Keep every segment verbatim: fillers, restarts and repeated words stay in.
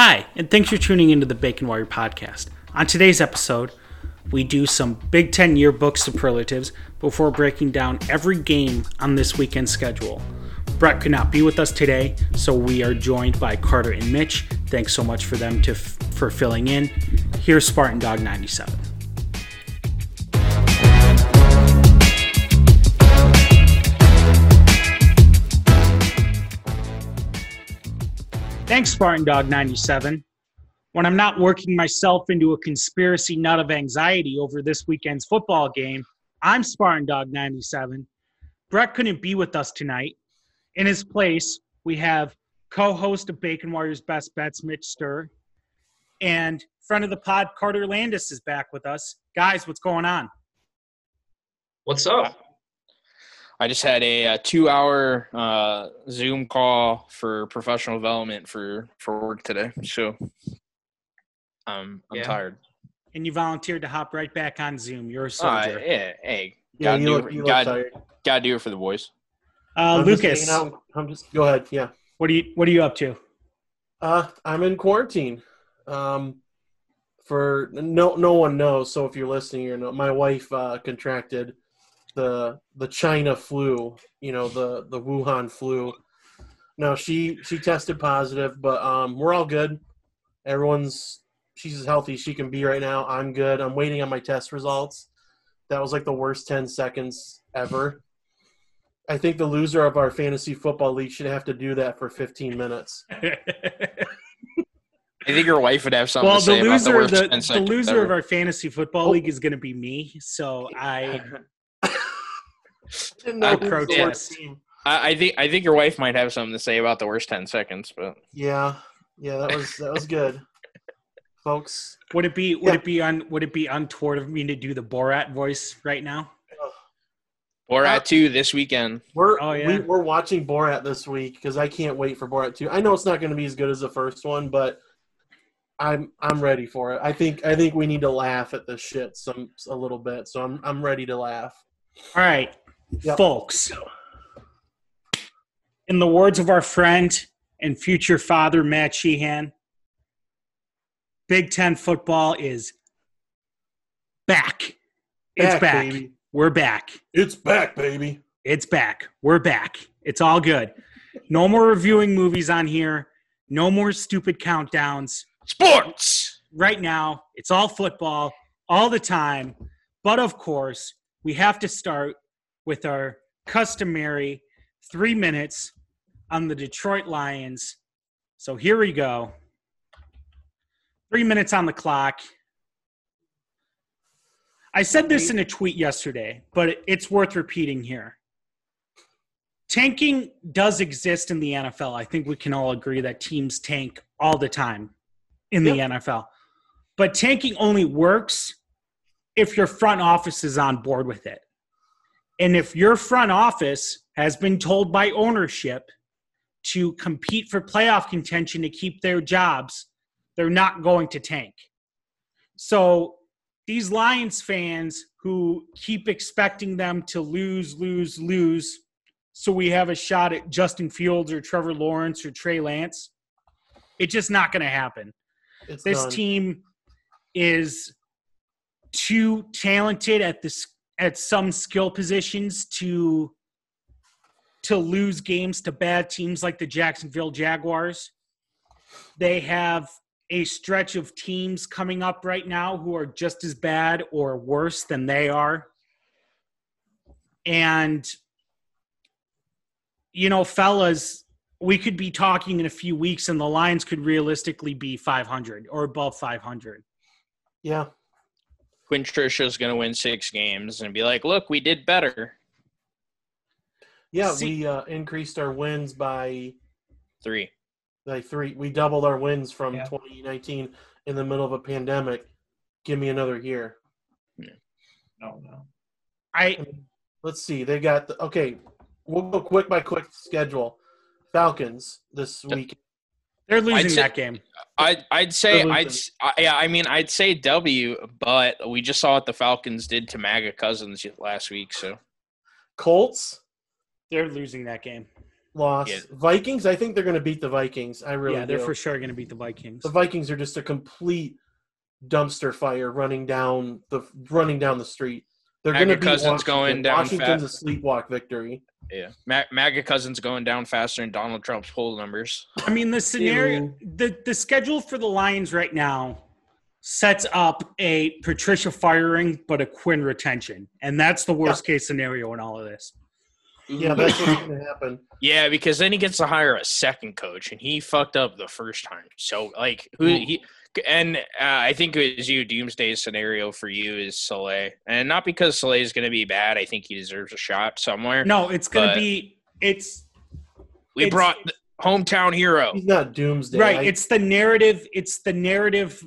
Hi, and thanks for tuning into the Bacon Wire podcast. On today's episode, we do some Big Ten yearbook superlatives before breaking down every game on this weekend's schedule. Brett could not be with us today, so we are joined by Carter and Mitch. Thanks so much for them to f- for filling in. Here's Spartan Dog ninety-seven. Thanks, Spartan Dog ninety-seven. When I'm not working myself into a conspiracy nut of anxiety over this weekend's football game, I'm Spartan Dog ninety-seven. Brett couldn't be with us tonight. In his place, we have co-host of Bacon Warriors Best Bets, Mitch Sturr, and friend of the pod, Carter Landis, is back with us. Guys, what's going on? What's up? I just had a, a two-hour uh, Zoom call for professional development for, for work today, so um, I'm yeah. tired. And you volunteered to hop right back on Zoom. You're a soldier. Uh, yeah, hey, yeah, gotta, you do, look, you gotta, look tired. gotta do it for the boys. Uh, I'm Lucas, just out. I'm just go ahead. Yeah. What are you What are you up to? Uh, I'm in quarantine. Um, for no no one knows. So if you're listening, you know my wife uh, contracted the the China flu, you know, the, the Wuhan flu. No, she she tested positive, but um, we're all good. Everyone's she's as healthy as she can be right now. I'm good. I'm waiting on my test results. That was like the worst ten seconds ever. I think the loser of our fantasy football league should have to do that for fifteen minutes. I think your wife would have something well, to say the loser, about the worst. The, the loser ever. of our fantasy football oh. league is going to be me, so I. Didn't know I, protest. Yeah. I, I think I think your wife might have something to say about the worst ten seconds, but yeah, yeah, that was that was good, folks. Would it be would yeah. it be un, would it be untoward of me to do the Borat voice right now? Borat two this weekend. We're oh, yeah. we, we're watching Borat this week because I can't wait for Borat two. I know it's not going to be as good as the first one, but I'm I'm ready for it. I think I think we need to laugh at this shit some a little bit. So I'm I'm ready to laugh. All right, yep. folks. In the words of our friend and future father Matt Sheehan, Big Ten football is back. It's back. back. Baby. We're back. It's back, baby. It's back. We're back. It's all good. No more reviewing movies on here. No more stupid countdowns. Sports! Right now, it's all football, all the time. But, of course, we have to start with our customary three minutes on the Detroit Lions. So here we go. Three minutes on the clock. I said this in a tweet yesterday, but it's worth repeating here. Tanking does exist in the N F L. I think we can all agree that teams tank all the time in the yep. N F L. But tanking only works if your front office is on board with it. And if your front office has been told by ownership to compete for playoff contention to keep their jobs, they're not going to tank. So these Lions fans who keep expecting them to lose, lose, lose, so we have a shot at Justin Fields or Trevor Lawrence or Trey Lance, it's just not going to happen. It's this done. team is too talented at this at some skill positions to to lose games to bad teams like the Jacksonville Jaguars. They have a stretch of teams coming up right now who are just as bad or worse than they are. And, you know, fellas, we could be talking in a few weeks and the Lions could realistically be five hundred or above five hundred. Yeah. Quinn Trisha's going to win six games and be like, look, we did better. Yeah, See, we uh, increased our wins by three. Like three, we doubled our wins from yeah. twenty nineteen in the middle of a pandemic. Give me another year. Yeah. No, no. I, I mean, let's see. They got the, okay. We'll go quick by quick schedule. Falcons this week. They're losing say, that game. I'd I'd say I'd I, yeah. I mean I'd say W, but we just saw what the Falcons did to MAGA Cousins last week. So Colts. They're losing that game. loss. Yeah. Vikings, I think they're going to beat the Vikings. I really do. Yeah, they're do. for sure going to beat the Vikings. The Vikings are just a complete dumpster fire running down the running down the street. They're going to be Cousins going down Washington's fast. A sleepwalk victory. Yeah, Mag- MAGA Cousins going down faster than Donald Trump's poll numbers. I mean, the scenario, the, the schedule for the Lions right now sets up a Patricia firing but a Quinn retention, and that's the worst yeah. case scenario in all of this. Yeah, that's what's going to happen. Yeah, because then he gets to hire a second coach, and he fucked up the first time. So, like, who mm. he and uh, I think it was you. Doomsday scenario for you is Saleh, and not because Saleh is going to be bad. I think he deserves a shot somewhere. No, it's going to be it's. We it's, brought the hometown hero. He's not Doomsday, right? I, it's the narrative. It's the narrative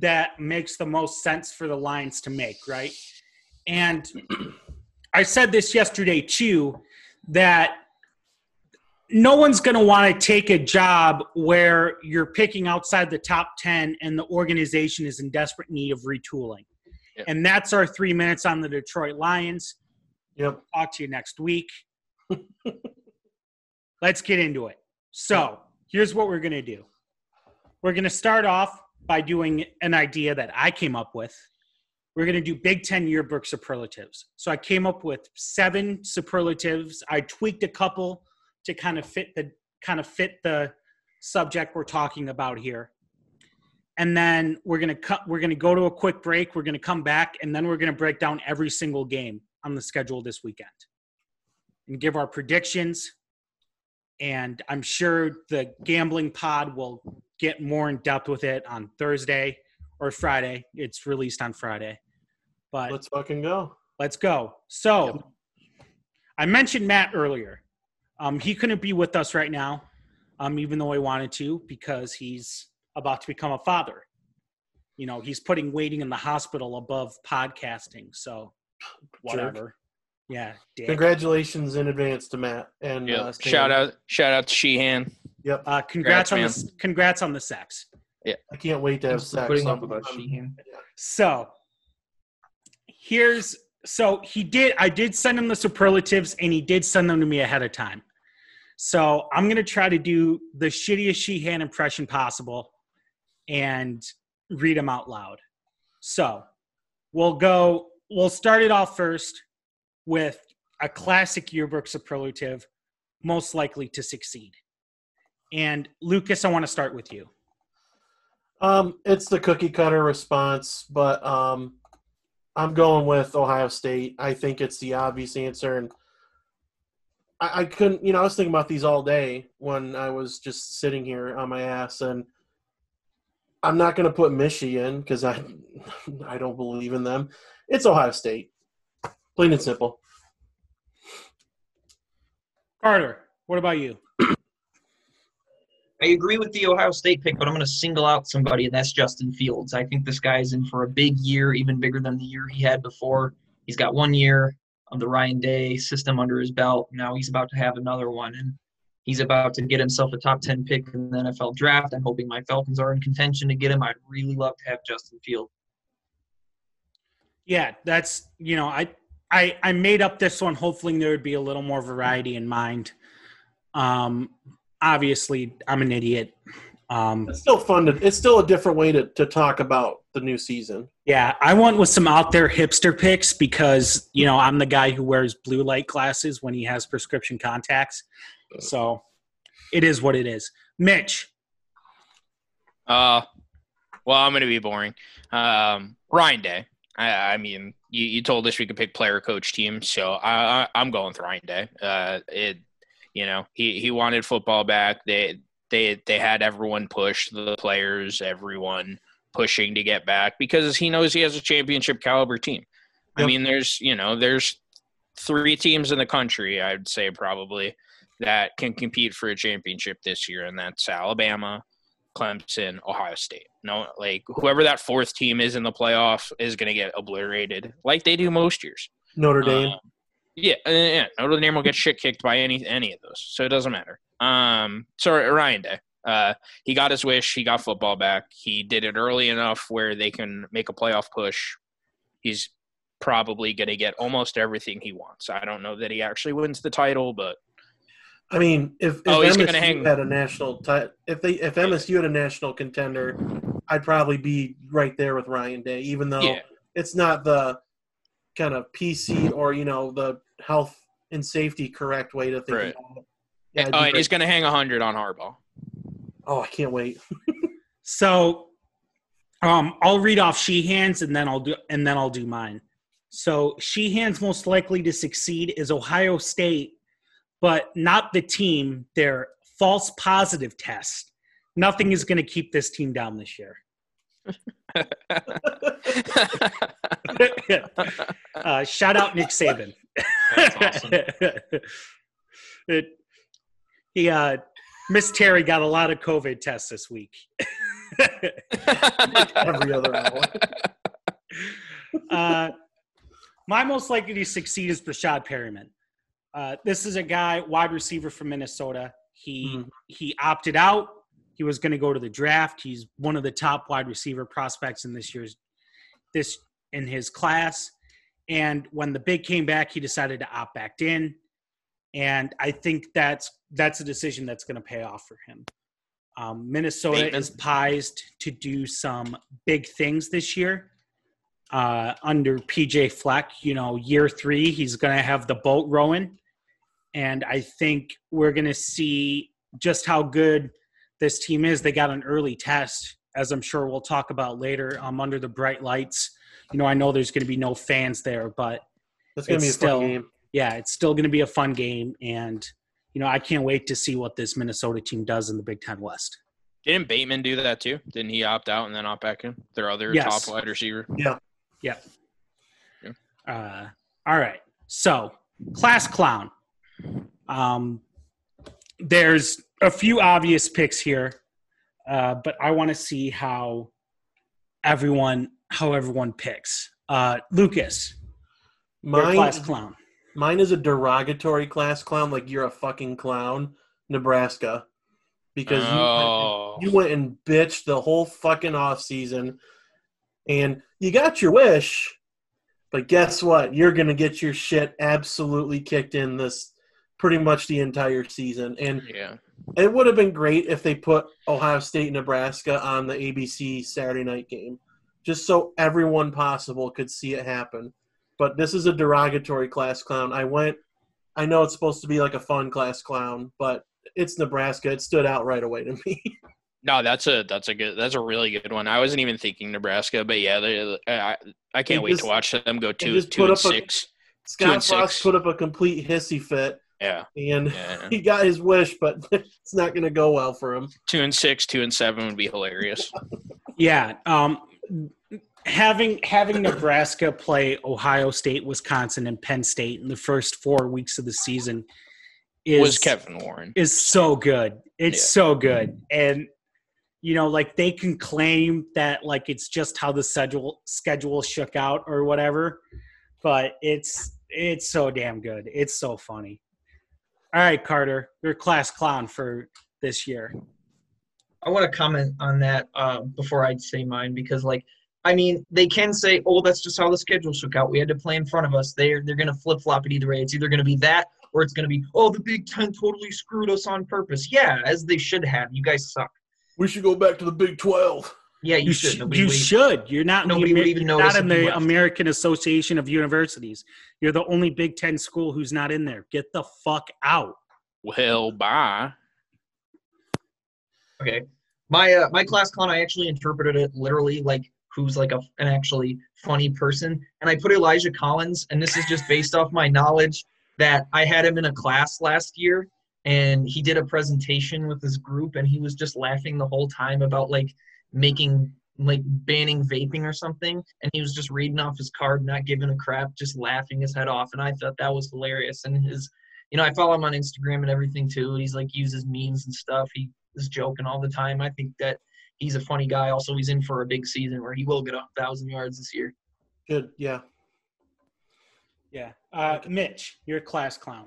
that makes the most sense for the Lions to make, right? And I said this yesterday too, that no one's going to want to take a job where you're picking outside the top ten and the organization is in desperate need of retooling. Yep. And that's our three minutes on the Detroit Lions. Yep. I'll talk to you next week. Let's get into it. So here's what we're going to do. We're going to start off by doing an idea that I came up with. We're going to do Big Ten yearbook superlatives. So I came up with seven superlatives. I tweaked a couple to kind of fit the kind of fit the subject we're talking about here. And then we're going to cut, we're going to go to a quick break. We're going to come back, and then we're going to break down every single game on the schedule this weekend and give our predictions. And I'm sure the gambling pod will get more in depth with it on Thursday or Friday. It's released on Friday. But let's fucking go. Let's go. So yep. I mentioned Matt earlier. Um, he couldn't be with us right now, um, even though he wanted to, because he's about to become a father. You know, he's putting waiting in the hospital above podcasting. So whatever. Jerk. Yeah. Damn. Congratulations in advance to Matt. And yep. uh, shout out, shout out to Sheehan. Yep. Uh, congrats, congrats on the, congrats on the sex. Yeah, I can't wait to have sex. Putting up about Sheehan. So here's so he did. I did send him the superlatives, and he did send them to me ahead of time. So I'm gonna try to do the shittiest Sheehan impression possible, and read them out loud. So we'll go. We'll start it off first with a classic yearbook superlative, most likely to succeed. And Lucas, I want to start with you. Um, it's the cookie cutter response, but um, I'm going with Ohio State. I think it's the obvious answer. And I, I couldn't, you know, I was thinking about these all day when I was just sitting here on my ass, and I'm not going to put Michigan because I, I don't believe in them. It's Ohio State. Plain and simple. Carter, what about you? I agree with the Ohio State pick, but I'm going to single out somebody, and that's Justin Fields. I think this guy's in for a big year, even bigger than the year he had before. He's got one year of the Ryan Day system under his belt. Now he's about to have another one, and he's about to get himself a top ten pick in the N F L draft. I'm hoping my Falcons are in contention to get him. I'd really love to have Justin Fields. Yeah, that's – you know, I, I I made up this one hopefully there would be a little more variety in mind. Um Obviously, I'm an idiot. Um, it's still fun. To, it's still a different way to, to talk about the new season. Yeah, I went with some out there hipster picks because, you know, I'm the guy who wears blue light glasses when he has prescription contacts. So it is what it is. Mitch. Uh, well, I'm going to be boring. Um, Ryan Day. I, I mean, you, you told us we could pick player coach team, so I, I, I'm going with Ryan Day. Uh, it. You know, he, he wanted football back. They they they had everyone push, the players, everyone pushing to get back because he knows he has a championship caliber team. Yep. I mean, there's, you know, there's three teams in the country, I'd say probably, that can compete for a championship this year, and that's Alabama, Clemson, Ohio State. No, like whoever that fourth team is in the playoff is going to get obliterated like they do most years. Notre Dame. Um, Yeah, yeah, Notre Dame will get shit kicked by any any of those, so it doesn't matter. Um, so Ryan Day, uh, he got his wish. He got football back. He did it early enough where they can make a playoff push. He's probably going to get almost everything he wants. I don't know that he actually wins the title, but I mean, if, if oh, M S U had a national t- if they if M S U had a national contender, I'd probably be right there with Ryan Day, even though yeah. it's not the kind of P C or, you know, the health and safety correct way to think right. about it. Yeah, oh, and he's going to hang one hundred on Harbaugh. Oh, I can't wait. So, um, I'll read off Sheehan's and then I'll do and then I'll do mine. So Sheehan's most likely to succeed is Ohio State, but not the team. Their false positive test. Nothing is going to keep this team down this year. uh, shout out Nick Saban. That's awesome. It, he, uh, Miss Terry got a lot of COVID tests this week. Every other hour. Uh, my most likely to succeed is Brashad Perryman. Uh, this is a guy, wide receiver from Minnesota. He mm-hmm. he opted out. He was going to go to the draft. He's one of the top wide receiver prospects in this year's this in his class. And when the bid came back, he decided to opt back in. And I think that's that's a decision that's going to pay off for him. Um, Minnesota Bateman. is poised to do some big things this year uh, under P J. Fleck. You know, year three, he's going to have the boat rowing. And I think we're going to see just how good this team is. They got an early test, as I'm sure we'll talk about later, um, under the bright lights. You know, I know there's going to be no fans there, but it's going to be a still, fun game. Yeah, it's still going to be a fun game, and you know, I can't wait to see what this Minnesota team does in the Big Ten West. Didn't Bateman do that too? Didn't he opt out and then opt back in? Their other yes. top wide receiver. Yeah, yeah. yeah. Uh, all right. So, class clown. Um, there's a few obvious picks here, uh, but I want to see how everyone. How everyone picks. Uh, Lucas, mine, class clown. Mine is a derogatory class clown, like you're a fucking clown, Nebraska. Because oh. you, went and, you went and bitched the whole fucking offseason. And you got your wish, but guess what? You're going to get your shit absolutely kicked in this pretty much the entire season. And yeah. it would have been great if they put Ohio State and Nebraska on the A B C Saturday night game. Just so everyone possible could see it happen. But this is a derogatory class clown. I went – I know it's supposed to be like a fun class clown, but it's Nebraska. It stood out right away to me. No, that's a that's a good – that's a really good one. I wasn't even thinking Nebraska, but, yeah, they, I, I can't wait just, to watch them go two, two and six. A, Scott two and Fox six. Put up a complete hissy fit. Yeah. And yeah. he got his wish, but it's not going to go well for him. Two and six, two and seven would be hilarious. yeah. Um, Having having Nebraska play Ohio State, Wisconsin, and Penn State in the first four weeks of the season is was Kevin Warren is so good. It's yeah. so good, and you know, like they can claim that like it's just how the schedule schedule shook out or whatever, but it's it's so damn good. It's so funny. All right, Carter, you're class clown for this year. I want to comment on that uh, before I say mine because like. I mean, they can say, oh, that's just how the schedule shook out. We had to play in front of us. They're, they're going to flip-flop it either way. It's either going to be that or it's going to be, oh, the Big Ten totally screwed us on purpose. Yeah, as they should have. You guys suck. We should go back to the Big twelve. Yeah, you, you should. should. You would, should. You're not, nobody the, would even you're not in the West. American Association of Universities. You're the only Big Ten school who's not in there. Get the fuck out. Well, bye. Okay. My, uh, my class clown, I actually interpreted it literally like, who's like a, an actually funny person. And I put Elijah Collins, and this is just based off my knowledge that I had him in a class last year, and he did a presentation with his group, and he was just laughing the whole time about like making, like banning vaping or something. And he was just reading off his card, not giving a crap, just laughing his head off. And I thought that was hilarious. And his, you know, I follow him on Instagram and everything too. He's like uses memes and stuff. He is joking all the time. I think that, he's a funny guy. Also, he's in for a big season where he will get a thousand yards this year. Good, yeah, yeah. Uh, Mitch, you're a class clown.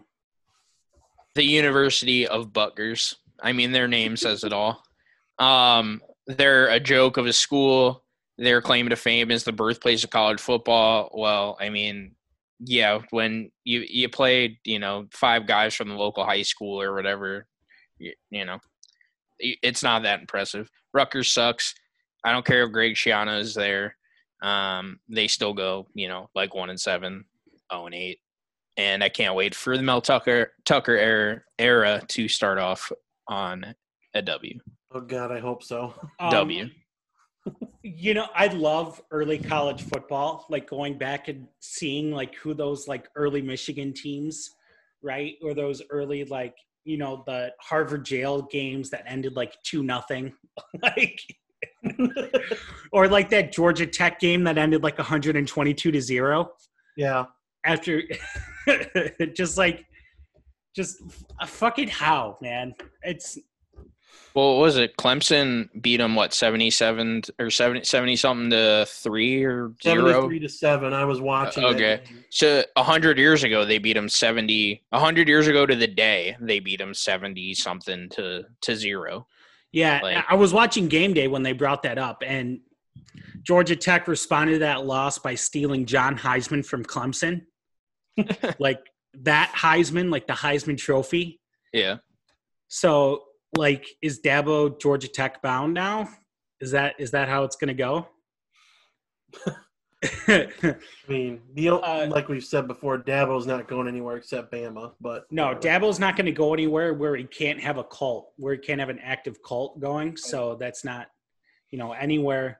The University of Butgers. I mean, their name says it all. Um, they're a joke of a school. Their claim to fame is the birthplace of college football. Well, I mean, yeah, when you you played, you know, five guys from the local high school or whatever, you, you know, it's not that impressive. Rutgers sucks. I don't care if Greg Schiano is there. Um, they still go, you know, like one and seven, oh and eight, and I can't wait for the Mel Tucker Tucker era, era to start off on a W. Oh God, I hope so. W. Um, you know, I love early college football, like going back and seeing like who those like early Michigan teams, right? Or those early, like, you know, the Harvard Yale games that ended like two nothing, like, or like that Georgia Tech game that ended like one twenty-two to zero. Yeah. After just like, just fucking how, man, it's, well, what was it? Clemson beat them, what, seventy-seven or seventy, seventy-something to three or zero? seventy-three to seven. I was watching. Uh, okay. So one hundred years ago, they beat them seventy. one hundred years ago to the day, they beat them seventy-something to, to zero. Yeah, like, I was watching Game Day when they brought that up, and Georgia Tech responded to that loss by stealing John Heisman from Clemson. Like that Heisman, like the Heisman Trophy. Yeah. So – like, is Dabo Georgia Tech bound now? Is that is that how it's going to go? I mean, the, uh, like we've said before, Dabo's not going anywhere except Bama. But no, whatever. Dabo's not going to go anywhere where he can't have a cult, where he can't have an active cult going. So that's not, you know, anywhere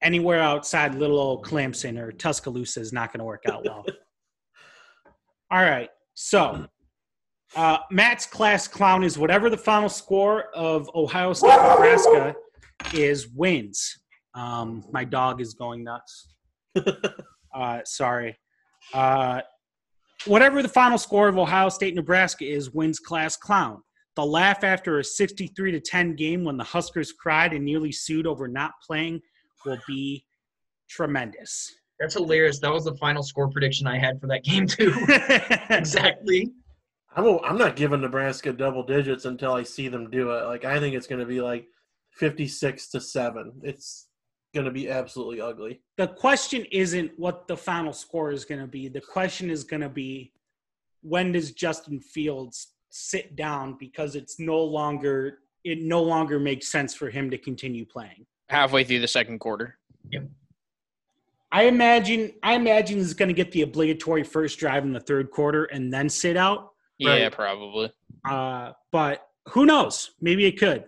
anywhere outside little old Clemson or Tuscaloosa is not going to work out well. All right, so. Uh, Matt's class clown is whatever the final score of Ohio State Nebraska is wins. Um, my dog is going nuts. Uh, sorry. Uh, whatever the final score of Ohio State Nebraska is wins class clown. The laugh after a sixty-three to ten game when the Huskers cried and nearly sued over not playing will be tremendous. That's hilarious. That was the final score prediction I had for that game too. Exactly. I'm I'm not giving Nebraska double digits until I see them do it. Like, I think it's going to be like fifty-six to seven. It's going to be absolutely ugly. The question isn't what the final score is going to be. The question is going to be, when does Justin Fields sit down because it's no longer it no longer makes sense for him to continue playing. Halfway through the second quarter. Yep. I imagine I imagine he's going to get the obligatory first drive in the third quarter and then sit out. Right. Yeah, probably. Uh, but who knows? Maybe it could.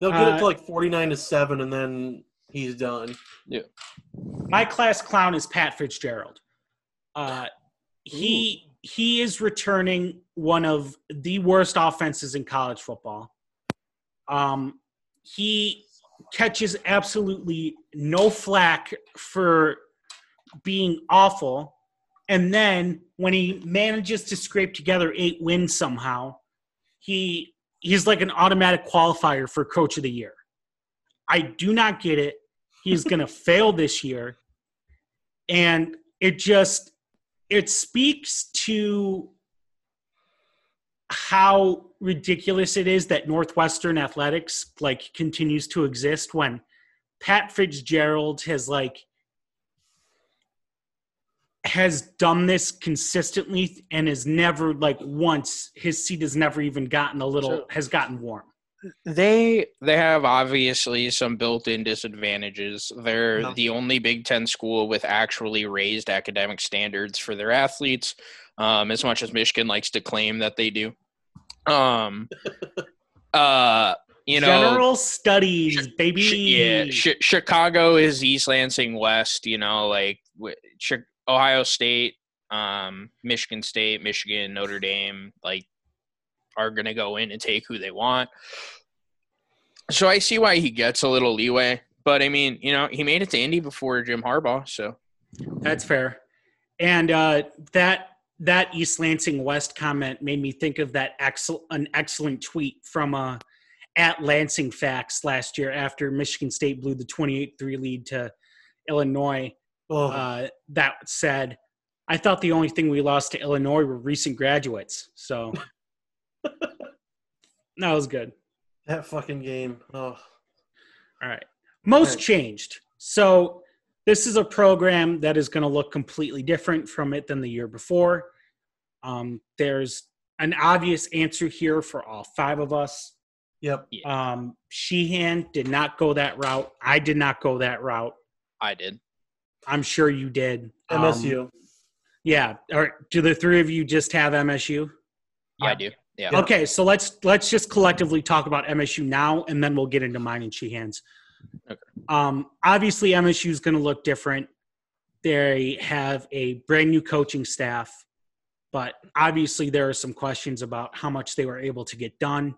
They'll get uh, it to like forty-nine to seven, and then he's done. Yeah. My class clown is Pat Fitzgerald. Uh, he he is returning one of the worst offenses in college football. Um, he catches absolutely no flack for being awful. And then when he manages to scrape together eight wins somehow, he he's like an automatic qualifier for Coach of the Year. I do not get it. He's going to fail this year. And it just – it speaks to how ridiculous it is that Northwestern athletics, like, continues to exist when Pat Fitzgerald has, like – has done this consistently and has never, like, once his seat has never even gotten a little so, has gotten warm. They they have obviously some built-in disadvantages. They're no. the only Big Ten school with actually raised academic standards for their athletes, um, as much as Michigan likes to claim that they do. Um, uh, you know, general studies, sh- baby. Sh- yeah, sh- Chicago is East Lansing West. You know, like sh- Ohio State, um, Michigan State, Michigan, Notre Dame, like, are going to go in and take who they want. So I see why he gets a little leeway. But, I mean, you know, he made it to Indy before Jim Harbaugh, so. That's fair. And uh, that that East Lansing West comment made me think of that excel- an excellent tweet from uh, at Lansing Facts last year after Michigan State blew the twenty-eight three lead to Illinois. Oh. Uh, that said, I thought the only thing we lost to Illinois were recent graduates. So that was good. That fucking game. Oh. All right. Most All right. changed. So this is a program that is going to look completely different from it than the year before. Um, there's an obvious answer here for all five of us. Yep. Um, Sheehan did not go that route. I did not go that route. I did. I'm sure you did. M S U. Um, yeah. Or do the three of you just have M S U? Yeah, I do. Yeah. Okay, so let's let's just collectively talk about M S U now, and then we'll get into mine and Sheehan's. Okay. Um, obviously, M S U is going to look different. They have a brand new coaching staff, but obviously there are some questions about how much they were able to get done.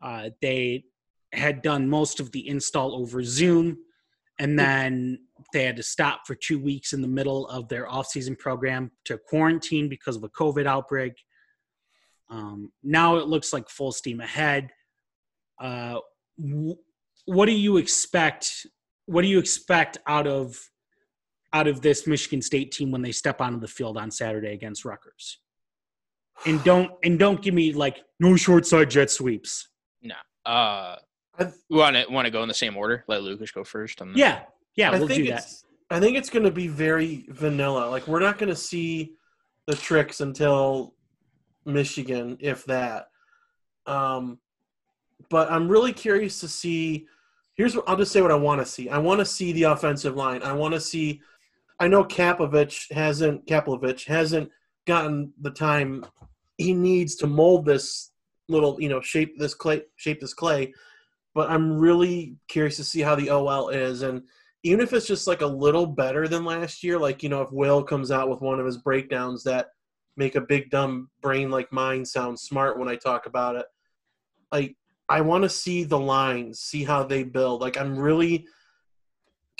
Uh, they had done most of the install over Zoom, and then they had to stop for two weeks in the middle of their offseason program to quarantine because of a COVID outbreak. Um, now it looks like full steam ahead. Uh, w- what do you expect? What do you expect out of out of this Michigan State team when they step onto the field on Saturday against Rutgers? And don't and don't give me like no short side jet sweeps. No. Uh, we want to want to go in the same order. Let Lucas go first. On the- yeah, yeah, I we'll think do it's, that. I think it's going to be very vanilla. Like we're not going to see the tricks until Michigan, if that. Um, but I'm really curious to see – here's what – I'll just say what I want to see. I want to see the offensive line. I want to see – I know Kapovich hasn't – Kapovich hasn't gotten the time he needs to mold this little, you know, shape this clay, shape this clay. But I'm really curious to see how the O L is. And even if it's just like a little better than last year, like, you know, if Will comes out with one of his breakdowns that – make a big dumb brain like mine sound smart when I talk about it. Like I want to see the lines, see how they build. Like I'm really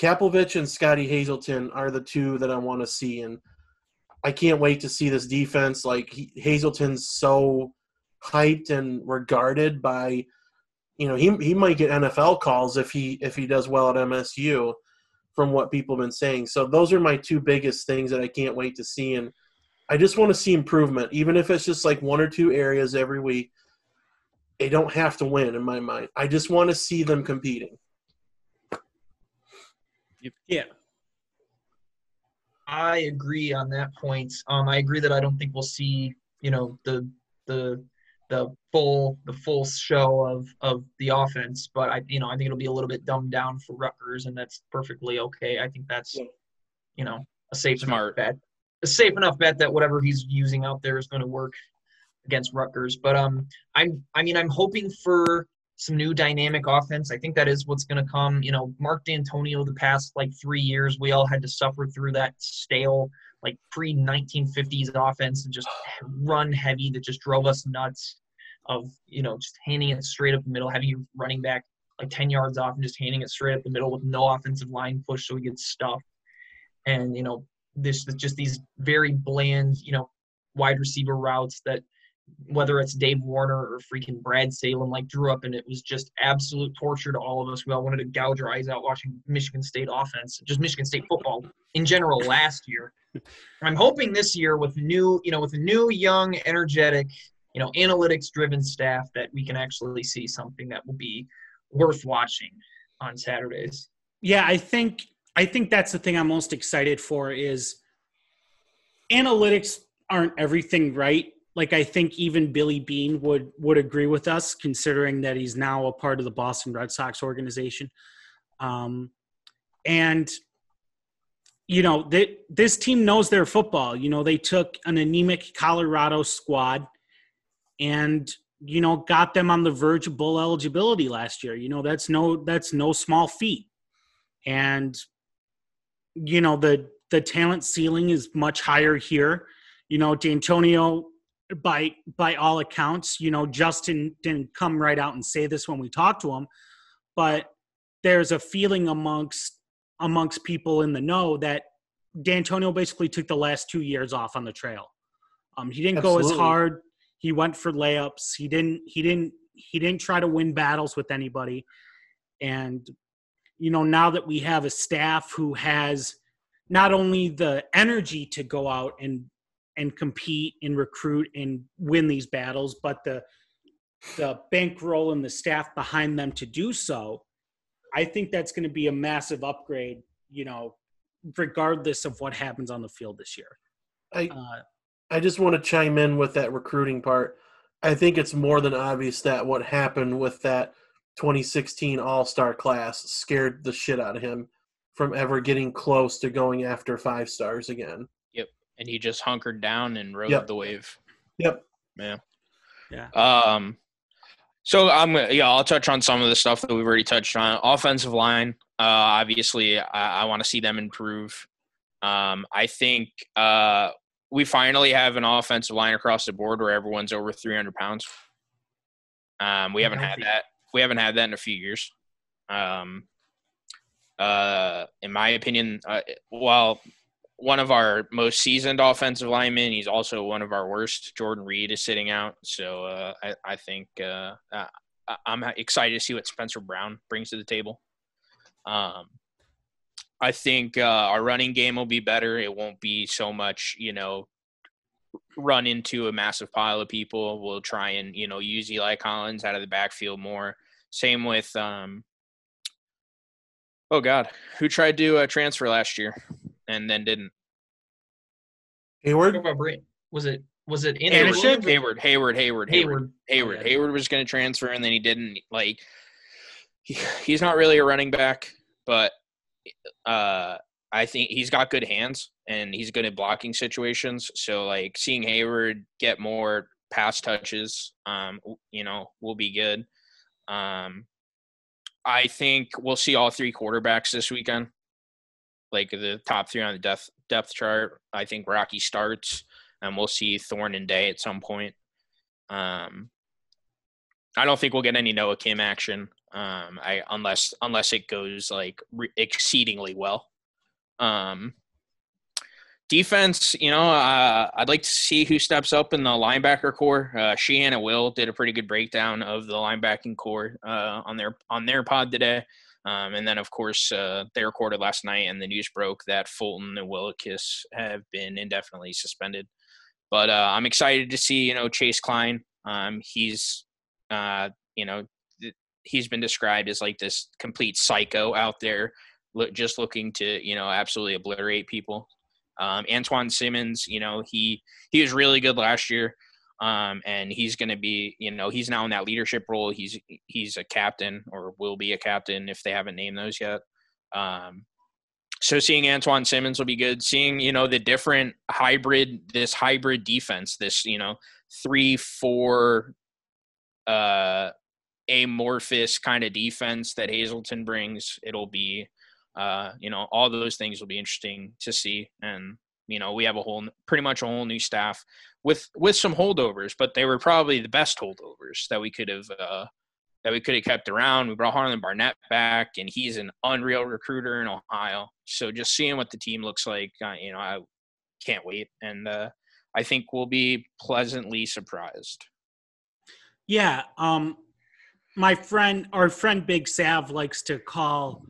Kapovich and Scotty Hazelton are the two that I want to see, and I can't wait to see this defense. Like he, Hazelton's so hyped and regarded by, you know, he he might get N F L calls if he if he does well at M S U, from what people have been saying. So those are my two biggest things that I can't wait to see. And I just want to see improvement, even if it's just like one or two areas every week. They don't have to win in my mind. I just want to see them competing. Yeah. I agree on that point. Um, I agree that I don't think we'll see, you know, the the the full the full show of, of the offense, but I you know, I think it'll be a little bit dumbed down for Rutgers, and that's perfectly okay. I think that's, you know, a safe smart bet. A safe enough bet that whatever he's using out there is going to work against Rutgers. But um, I'm, I mean, I'm hoping for some new dynamic offense. I think that is what's going to come. You know, Mark Dantonio, the past like three years, we all had to suffer through that stale, like pre nineteen fifties offense and just run heavy that just drove us nuts of, you know, just handing it straight up the middle, having your running back like ten yards off and just handing it straight up the middle with no offensive line push so we get stuffed. And, you know, This just these very bland, you know, wide receiver routes that whether it's Dave Warner or freaking Brad Salem, like drew up, and it was just absolute torture to all of us. We all wanted to gouge our eyes out watching Michigan State offense, just Michigan State football in general last year. I'm hoping this year with new, you know, with a new, young, energetic, you know, analytics-driven staff that we can actually see something that will be worth watching on Saturdays. Yeah, I think – I think that's the thing I'm most excited for is analytics aren't everything, right? Like I think even Billy Beane would, would agree with us, considering that he's now a part of the Boston Red Sox organization. Um, and, you know, they, this team knows their football. You know, they took an anemic Colorado squad and, you know, got them on the verge of bowl eligibility last year. You know, that's no that's no small feat. And – you know, the, the talent ceiling is much higher here. You know, D'Antonio, by by all accounts, you know, Justin didn't come right out and say this when we talked to him, but there's a feeling amongst amongst people in the know that D'Antonio basically took the last two years off on the trail. Um, he didn't Absolutely. go as hard. He went for layups. He didn't. He didn't. He didn't try to win battles with anybody, and. You know, now that we have a staff who has not only the energy to go out and and compete and recruit and win these battles, but the the bankroll and the staff behind them to do so, I think that's going to be a massive upgrade, you know, regardless of what happens on the field this year. I uh, I just want to chime in with that recruiting part. I think it's more than obvious that what happened with that twenty sixteen All-Star class scared the shit out of him from ever getting close to going after five stars again. Yep, and he just hunkered down and rode yep. the wave. Yep. Yeah. Yeah. Um. So I'm gonna, yeah, I'll touch on some of the stuff that we've already touched on. Offensive line, uh, obviously, I, I want to see them improve. Um, I think uh, we finally have an offensive line across the board where everyone's over three hundred pounds. Um, we haven't had that. We haven't had that in a few years. Um, uh, in my opinion, uh, while one of our most seasoned offensive linemen, he's also one of our worst. Jordan Reed is sitting out. So uh, I, I think uh, I, I'm excited to see what Spencer Brown brings to the table. Um, I think uh, our running game will be better. It won't be so much, you know, run into a massive pile of people. We'll try and, you know, use Eli Collins out of the backfield more. Same with, um, oh, God, who tried to uh, transfer last year and then didn't? Hayward? Was it was it Anderson? Hayward, Hayward, Hayward, Hayward. Hayward, Hayward was going to transfer, and then he didn't. Like, he, he's not really a running back, but – Uh, I think he's got good hands and he's good at blocking situations. So, like, seeing Hayward get more pass touches, um, you know, will be good. Um, I think we'll see all three quarterbacks this weekend, like the top three on the depth depth chart. I think Rocky starts, and we'll see Thorne and Day at some point. Um, I don't think we'll get any Noah Kim action. Um, I, unless, unless it goes like re- exceedingly well. Um, defense, you know, uh, I'd like to see who steps up in the linebacker core. Uh, Sheehan and Will did a pretty good breakdown of the linebacking core, uh, on their, on their pod today. Um, and then of course, uh, they recorded last night and the news broke that Fulton and Willekes have been indefinitely suspended, but, uh, I'm excited to see, you know, Chase Klein. Um, he's, uh, you know, he's been described as like this complete psycho out there, look, just looking to, you know, absolutely obliterate people. Um, Antoine Simmons, you know, he, he was really good last year. Um, and he's going to be, you know, he's now in that leadership role. He's, he's a captain, or will be a captain if they haven't named those yet. Um, so seeing Antoine Simmons will be good. Seeing, you know, the different hybrid, this hybrid defense, this, you know, three, four, uh, amorphous kind of defense that Hazleton brings, it'll be, uh, you know, all those things will be interesting to see. And, you know, we have a whole, pretty much a whole new staff with, with some holdovers, but they were probably the best holdovers that we could have, uh, that we could have kept around. We brought Harlan Barnett back, and he's an unreal recruiter in Ohio. So just seeing what the team looks like, uh, you know, I can't wait. And, uh, I think we'll be pleasantly surprised. Yeah. Um, My friend, our friend Big Sav, likes to call,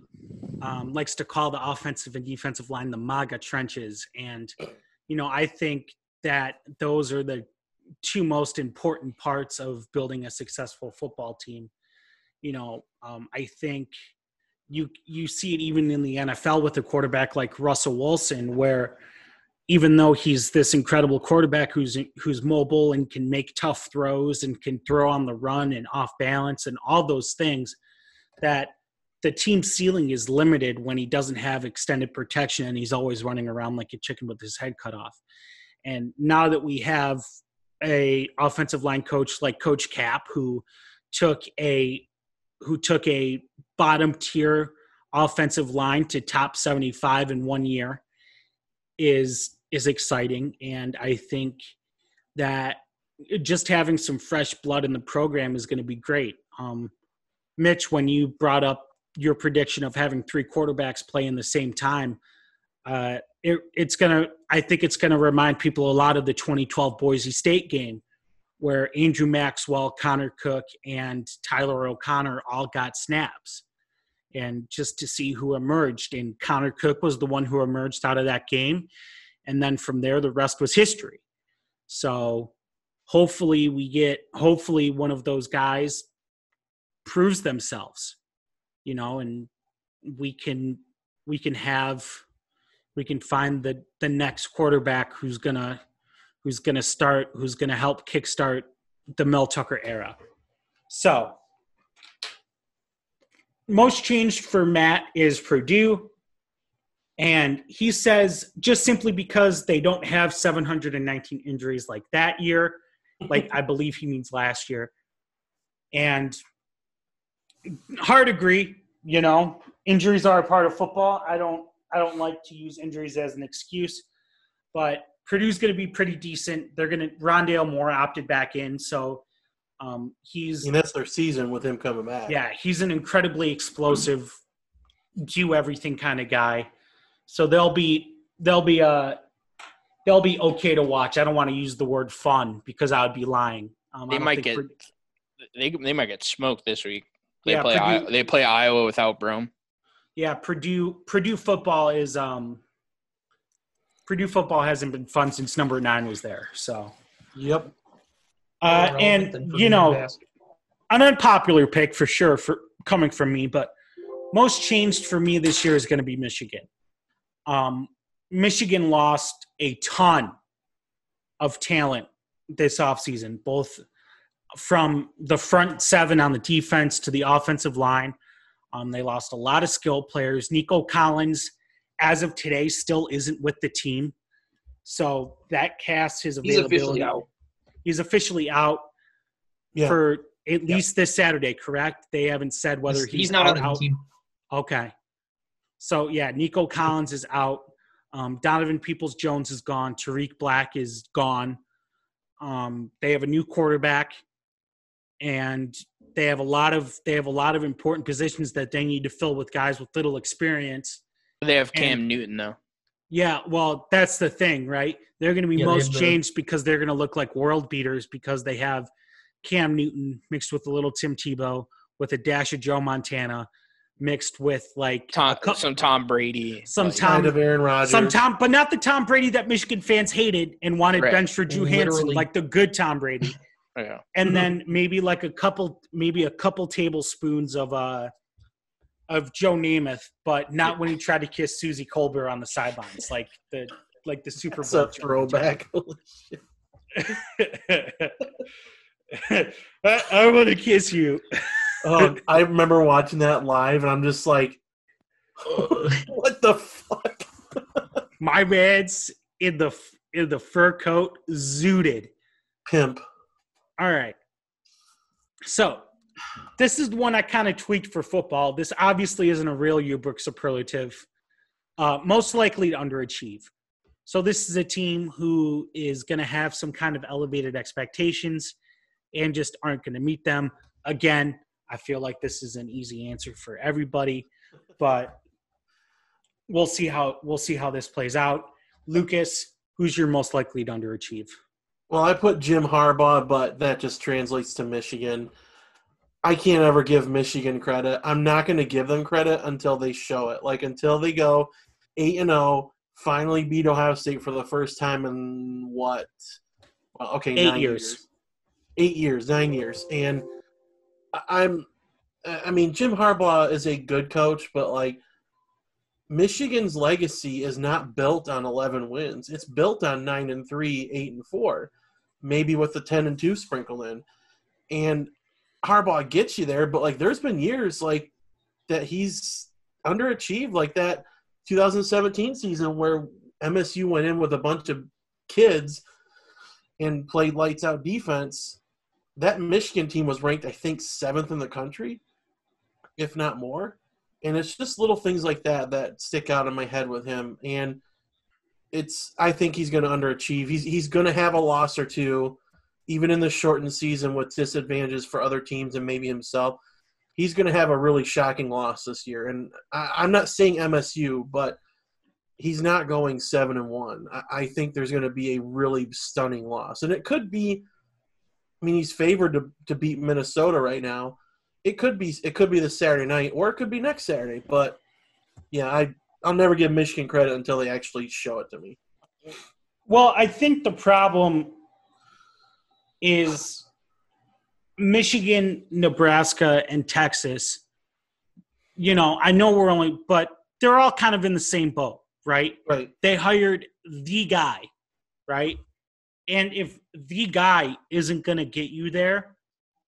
um, likes to call the offensive and defensive line the MAGA trenches, and you know, I think that those are the two most important parts of building a successful football team. You know, um, I think you you see it even in the N F L with a quarterback like Russell Wilson, where even though he's this incredible quarterback who's who's mobile and can make tough throws and can throw on the run and off balance and all those things, that the team ceiling is limited when he doesn't have extended protection and he's always running around like a chicken with his head cut off. And now that we have a offensive line coach like Coach Cap, who took a who took a bottom tier offensive line to top seventy-five in one year, is is exciting. And I think that just having some fresh blood in the program is going to be great. Um, Mitch, when you brought up your prediction of having three quarterbacks play in the same time, uh, it, it's going to, I think it's going to remind people a lot of the twenty twelve Boise State game, where Andrew Maxwell, Connor Cook, and Tyler O'Connor all got snaps, and just to see who emerged. And Connor Cook was the one who emerged out of that game. And then from there, the rest was history. So hopefully we get, hopefully one of those guys proves themselves, you know, and we can, we can have, we can find the the next quarterback who's gonna who's gonna start, who's gonna help kickstart the Mel Tucker era. So most changed for Matt is Purdue. And he says just simply because they don't have seven hundred nineteen injuries like that year, like I believe he means last year. And hard agree, you know, injuries are a part of football. I don't I don't like to use injuries as an excuse, but Purdue's going to be pretty decent. They're going to – Rondale Moore opted back in, so um, he's – and that's their season with him coming back. Yeah, he's an incredibly explosive, do-everything kind of guy. So they'll be they'll be uh, they'll be okay to watch. I don't want to use the word fun because I would be lying. Um, they might get Purdue... – they, they might get smoked this week. They, yeah, play, Purdue... I, they play Iowa without Brome. Yeah, Purdue Purdue football is um, – Purdue football hasn't been fun since number nine was there. So, yep. Uh, and, you know, an unpopular pick for sure for coming from me, but most changed for me this year is going to be Michigan. Um, Michigan lost a ton of talent this offseason, both from the front seven on the defense to the offensive line. Um, they lost a lot of skilled players. Nico Collins, as of today, still isn't with the team. So that casts his availability. He's officially out, He's officially out yeah. for at least yeah. this Saturday, correct? They haven't said whether he's, he's, he's not out, on the out. team. Okay. So, yeah, Nico Collins is out. Um, Donovan Peoples-Jones is gone. Tariq Black is gone. Um, they have a new quarterback, and they have a lot of they have a lot of important positions that they need to fill with guys with little experience. They have Cam and, Newton, though. Yeah, well, that's the thing, right? They're going to be yeah, most changed because they're going to look like world beaters because they have Cam Newton mixed with a little Tim Tebow with a dash of Joe Montana mixed with, like Tom, a, some Tom Brady. Some Tom – of Aaron Rodgers. Some Tom – but not the Tom Brady that Michigan fans hated and wanted right. benched for Drew Hansen, like the good Tom Brady. yeah. And mm-hmm. then maybe like a couple – maybe a couple tablespoons of uh, – of Joe Namath, but not when he tried to kiss Susie Colbert on the sidelines, like the like the Super Bowl throwback. I, I want to kiss you. um, I remember watching that live, and I'm just like, what the fuck? My man's in the in the fur coat, zooted, pimp. All right, so. This is the one I kind of tweaked for football. This obviously isn't a real Ubrick superlative. Uh, most likely to underachieve. So this is a team who is going to have some kind of elevated expectations and just aren't going to meet them. Again, I feel like this is an easy answer for everybody, but we'll see how we'll see how this plays out. Lucas, who's your most likely to underachieve? Well, I put Jim Harbaugh, but that just translates to Michigan. I can't ever give Michigan credit. I'm not going to give them credit until they show it. Like, until they go eight and oh, finally beat Ohio State for the first time in what? Well, okay, Eight nine years. years. Eight years, nine years. And I'm – I mean, Jim Harbaugh is a good coach, but, like, Michigan's legacy is not built on eleven wins. It's built on nine and three, eight and four, maybe with the ten and two sprinkled in. And – Harbaugh gets you there, but, like, there's been years, like, that he's underachieved, like that twenty seventeen season where M S U went in with a bunch of kids and played lights-out defense. That Michigan team was ranked, I think, seventh in the country, if not more. And it's just little things like that that stick out in my head with him. And it's – I think he's going to underachieve. He's, he's going to have a loss or two. Even in the shortened season with disadvantages for other teams and maybe himself, he's going to have a really shocking loss this year. And I, I'm not saying M S U, but he's not going seven and one. I, I think there's going to be a really stunning loss. And it could be – I mean, he's favored to, to beat Minnesota right now. It could be it could be this Saturday night or it could be next Saturday. But, yeah, I, I'll never give Michigan credit until they actually show it to me. Well, I think the problem – is Michigan, Nebraska, and Texas. You know, I know we're only – but they're all kind of in the same boat, right? Right. They hired the guy, right? And if the guy isn't going to get you there,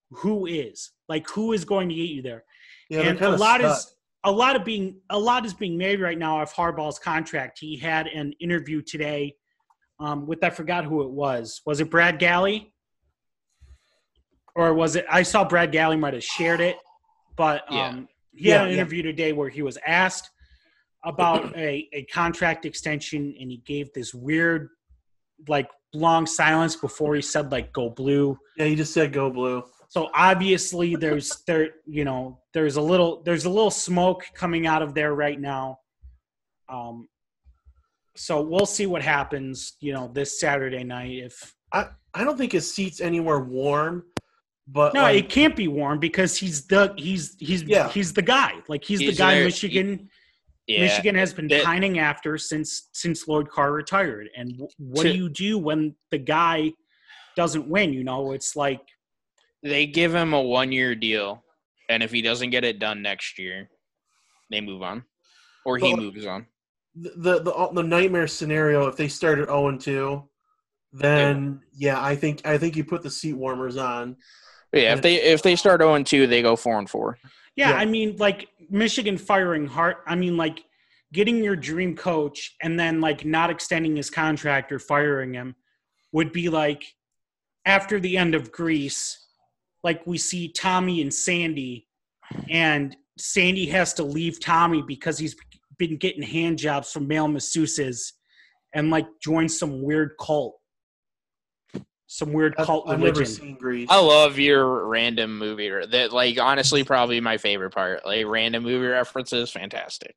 who is? Like, who is going to get you there? Yeah, and a lot stuck. is a lot of being a lot is being made right now off Harbaugh's contract. He had an interview today um, with I forgot who it was. Was it Brad Galley? Or was it? I saw Brad Galley might have shared it, but um, yeah. he had yeah, an interview yeah. today where he was asked about a, a contract extension, and he gave this weird, like, long silence before he said, like, go blue. Yeah, he just said go blue. So obviously there's there you know there's a little there's a little smoke coming out of there right now. Um, so we'll see what happens, you know, this Saturday night. If I I don't think his seat's anywhere warm. But no, like, it can't be warm because he's the he's he's yeah. he's the guy. Like he's, he's the guy there. Michigan yeah. Michigan has been that, pining after since since Lloyd Carr retired. And w- what to, do you do when the guy doesn't win? You know, it's like they give him a one-year deal, and if he doesn't get it done next year, they move on, or he moves on. The the the nightmare scenario if they start at zero and two, then yeah. yeah, I think I think you put the seat warmers on. Yeah, if they if they start zero and two, they go four and four. Yeah, yeah, I mean, like, Michigan firing Hart. I mean, like, getting your dream coach and then, like, not extending his contract or firing him would be like after the end of Grease, like we see Tommy and Sandy, and Sandy has to leave Tommy because he's been getting hand jobs from male masseuses and, like, join some weird cult. Some weird cult I've, I've religion. Never seen Grease. I love your random movie. That, like, honestly, probably my favorite part. Like, random movie references, fantastic.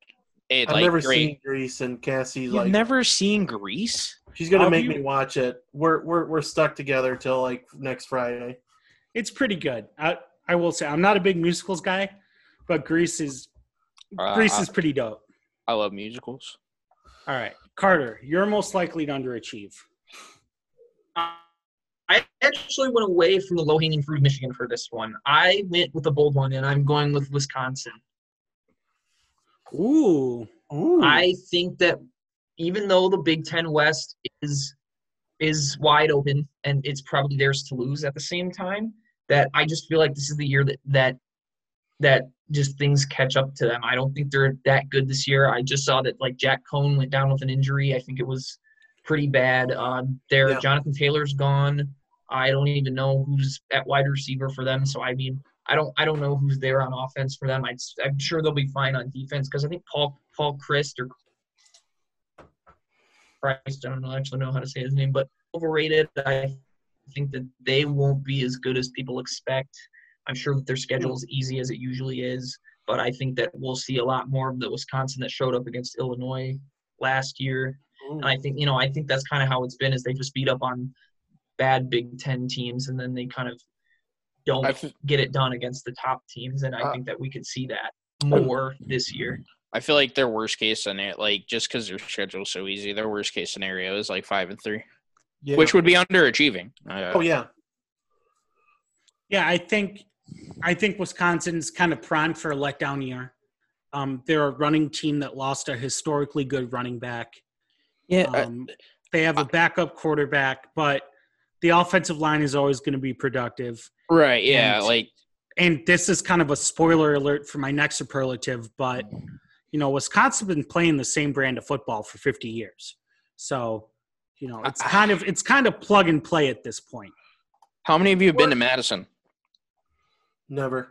It, I've like, never great. seen Grease, and Cassie's You've like. You've never seen Grease? She's gonna How make you... me watch it. We're we're we're stuck together till like next Friday. It's pretty good. I I will say I'm not a big musicals guy, but Grease is uh, Grease I, is pretty dope. I love musicals. All right, Carter, you're most likely to underachieve. Uh, I actually went away from the low-hanging fruit Michigan for this one. I went with a bold one, and I'm going with Wisconsin. Ooh. Ooh. I think that even though the Big Ten West is is wide open and it's probably theirs to lose at the same time, that I just feel like this is the year that that that just things catch up to them. I don't think they're that good this year. I just saw that, like, Jack Cohn went down with an injury. I think it was – pretty bad. Uh, there, yeah. Jonathan Taylor's gone. I don't even know who's at wide receiver for them. So I mean, I don't, I don't know who's there on offense for them. I'd, I'm sure they'll be fine on defense because I think Paul, Paul Christ or Christ, I don't know, actually know how to say his name, but overrated. I think that they won't be as good as people expect. I'm sure that their schedule is easy as it usually is, but I think that we'll see a lot more of the Wisconsin that showed up against Illinois last year. And I think, you know, I think that's kind of how it's been is they just beat up on bad Big Ten teams and then they kind of don't f- get it done against the top teams. And I uh, think that we could see that more this year. I feel like their worst case scenario, like just because their schedule's so easy, their worst case scenario is like five and three, yeah. which would be underachieving. Uh, oh, yeah. Yeah, I think I think Wisconsin's kind of primed for a letdown year. Um, they're a running team that lost a historically good running back. Yeah, um, I, they have a backup quarterback, but the offensive line is always going to be productive. Right, yeah. And, like, and this is kind of a spoiler alert for my next superlative, but, you know, Wisconsin has been playing the same brand of football for fifty years. So, you know, it's I, kind of it's kind of plug and play at this point. How many of you have been to Madison? Never.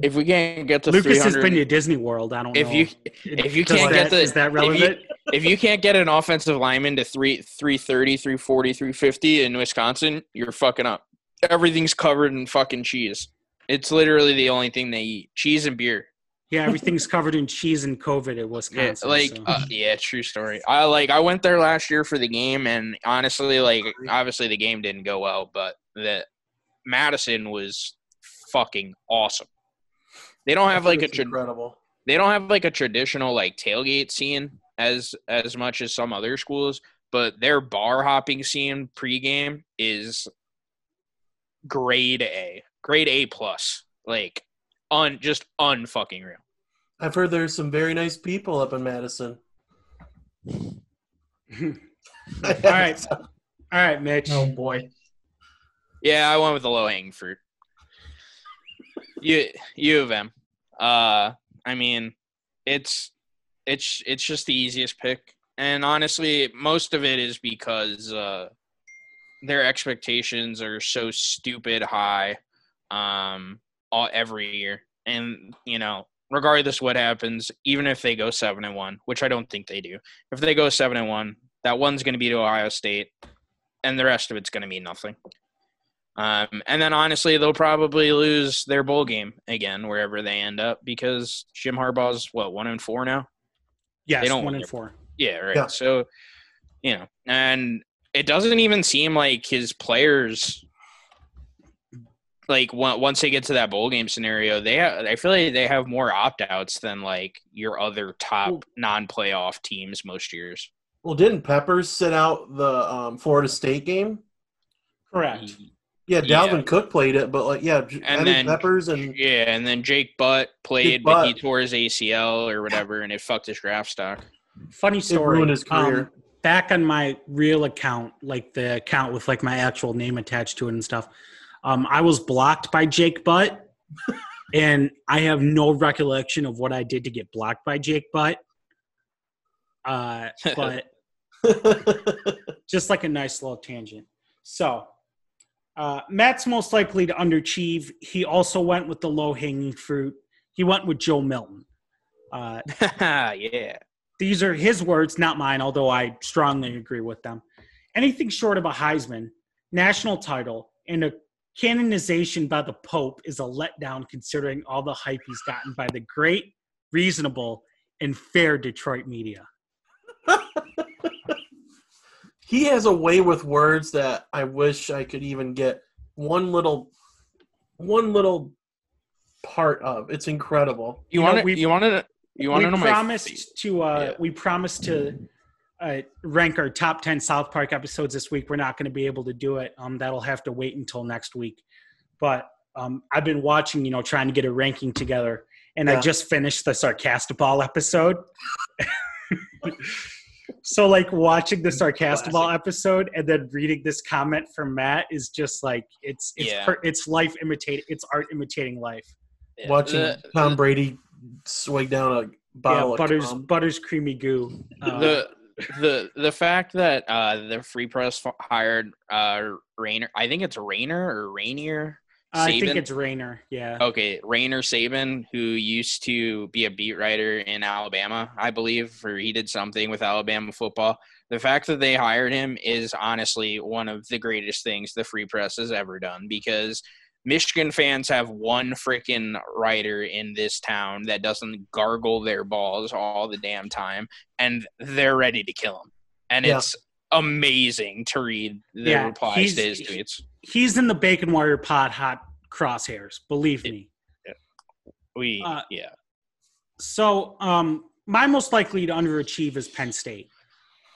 If we can't get to Lucas has been to Disney World. I don't if know. You, if you can't that, get the, is that relevant? If you, if you can't get an offensive lineman to three three thirty, three forty, three fifty in Wisconsin, you're fucking up. Everything's covered in fucking cheese. It's literally the only thing they eat: cheese and beer. Yeah, everything's covered in cheese and COVID at Wisconsin. Yeah, like, so. uh, yeah, true story. I like I went there last year for the game, and honestly, like, obviously the game didn't go well, but the Madison was fucking awesome. They don't have like a tra- incredible. They don't have like a traditional like tailgate scene as as much as some other schools, but their bar hopping scene pregame is grade A, grade A plus, like un just unfucking real. I've heard there's some very nice people up in Madison. All right. All right, Mitch. Oh, boy. Yeah, I went with the low-hanging fruit. U, U of M. Uh, I mean, it's it's it's just the easiest pick. And honestly, most of it is because uh, their expectations are so stupid high um, all every year. And, you know, regardless what happens, even if they go seven and one, which I don't think they do, if they go seven and one, that one's going to be to Ohio State, and the rest of it's going to mean nothing. Um, and then, honestly, they'll probably lose their bowl game again wherever they end up because Jim Harbaugh's, what, one and four now? Yes, they don't one and their- four. Yeah, right. Yeah. So, you know, and it doesn't even seem like his players – like once they get to that bowl game scenario, they have, I feel like they have more opt-outs than like your other top well, non-playoff teams most years. Well, didn't Peppers sit out the um, Florida State game? Correct. Yeah, Dalvin yeah. Cook played it, but like yeah, and then Peppers and yeah, and then Jake Butt played, Jake but Butt. he tore his A C L or whatever, and it fucked his draft stock. Funny story. It ruined his career. Um, back on my real account, like the account with like my actual name attached to it and stuff. Um, I was blocked by Jake Butt, and I have no recollection of what I did to get blocked by Jake Butt. Uh, but just like a nice little tangent. So uh, Matt's most likely to underachieve. He also went with the low-hanging fruit. He went with Joe Milton. Uh, yeah. These are his words, not mine, although I strongly agree with them. Anything short of a Heisman, national title, and a canonization by the Pope is a letdown considering all the hype he's gotten by the great, reasonable, and fair Detroit media. He has a way with words that I wish I could even get one little one little part of. It's incredible. You, you want know, we, you wanted you want to know my promised to uh, yeah. we promised to Uh, rank our top ten South Park episodes this week. We're not going to be able to do it. Um, that'll have to wait until next week. But um, I've been watching, you know, trying to get a ranking together, and yeah. I just finished the Sarcastiball episode. So, like, watching the Sarcastiball episode and then reading this comment from Matt is just like it's it's yeah. per, it's life imitating it's art imitating life. Yeah. Watching uh, Tom Brady swig down a bottle yeah, of Butters cum. Butters creamy goo. Uh, the The the fact that uh, the Free Press hired uh, Rainer, I think it's Rainer or Rainier. Uh, I think it's Rainer. Yeah. Okay, Rainer Saban, who used to be a beat writer in Alabama, I believe, or he did something with Alabama football. The fact that they hired him is honestly one of the greatest things the Free Press has ever done because Michigan fans have one freaking writer in this town that doesn't gargle their balls all the damn time, and they're ready to kill him. And yeah. it's amazing to read the yeah, replies to his tweets. He's in the Bacon Warrior pod hot crosshairs, believe me. It, yeah. We, uh, yeah. So um, my most likely to underachieve is Penn State.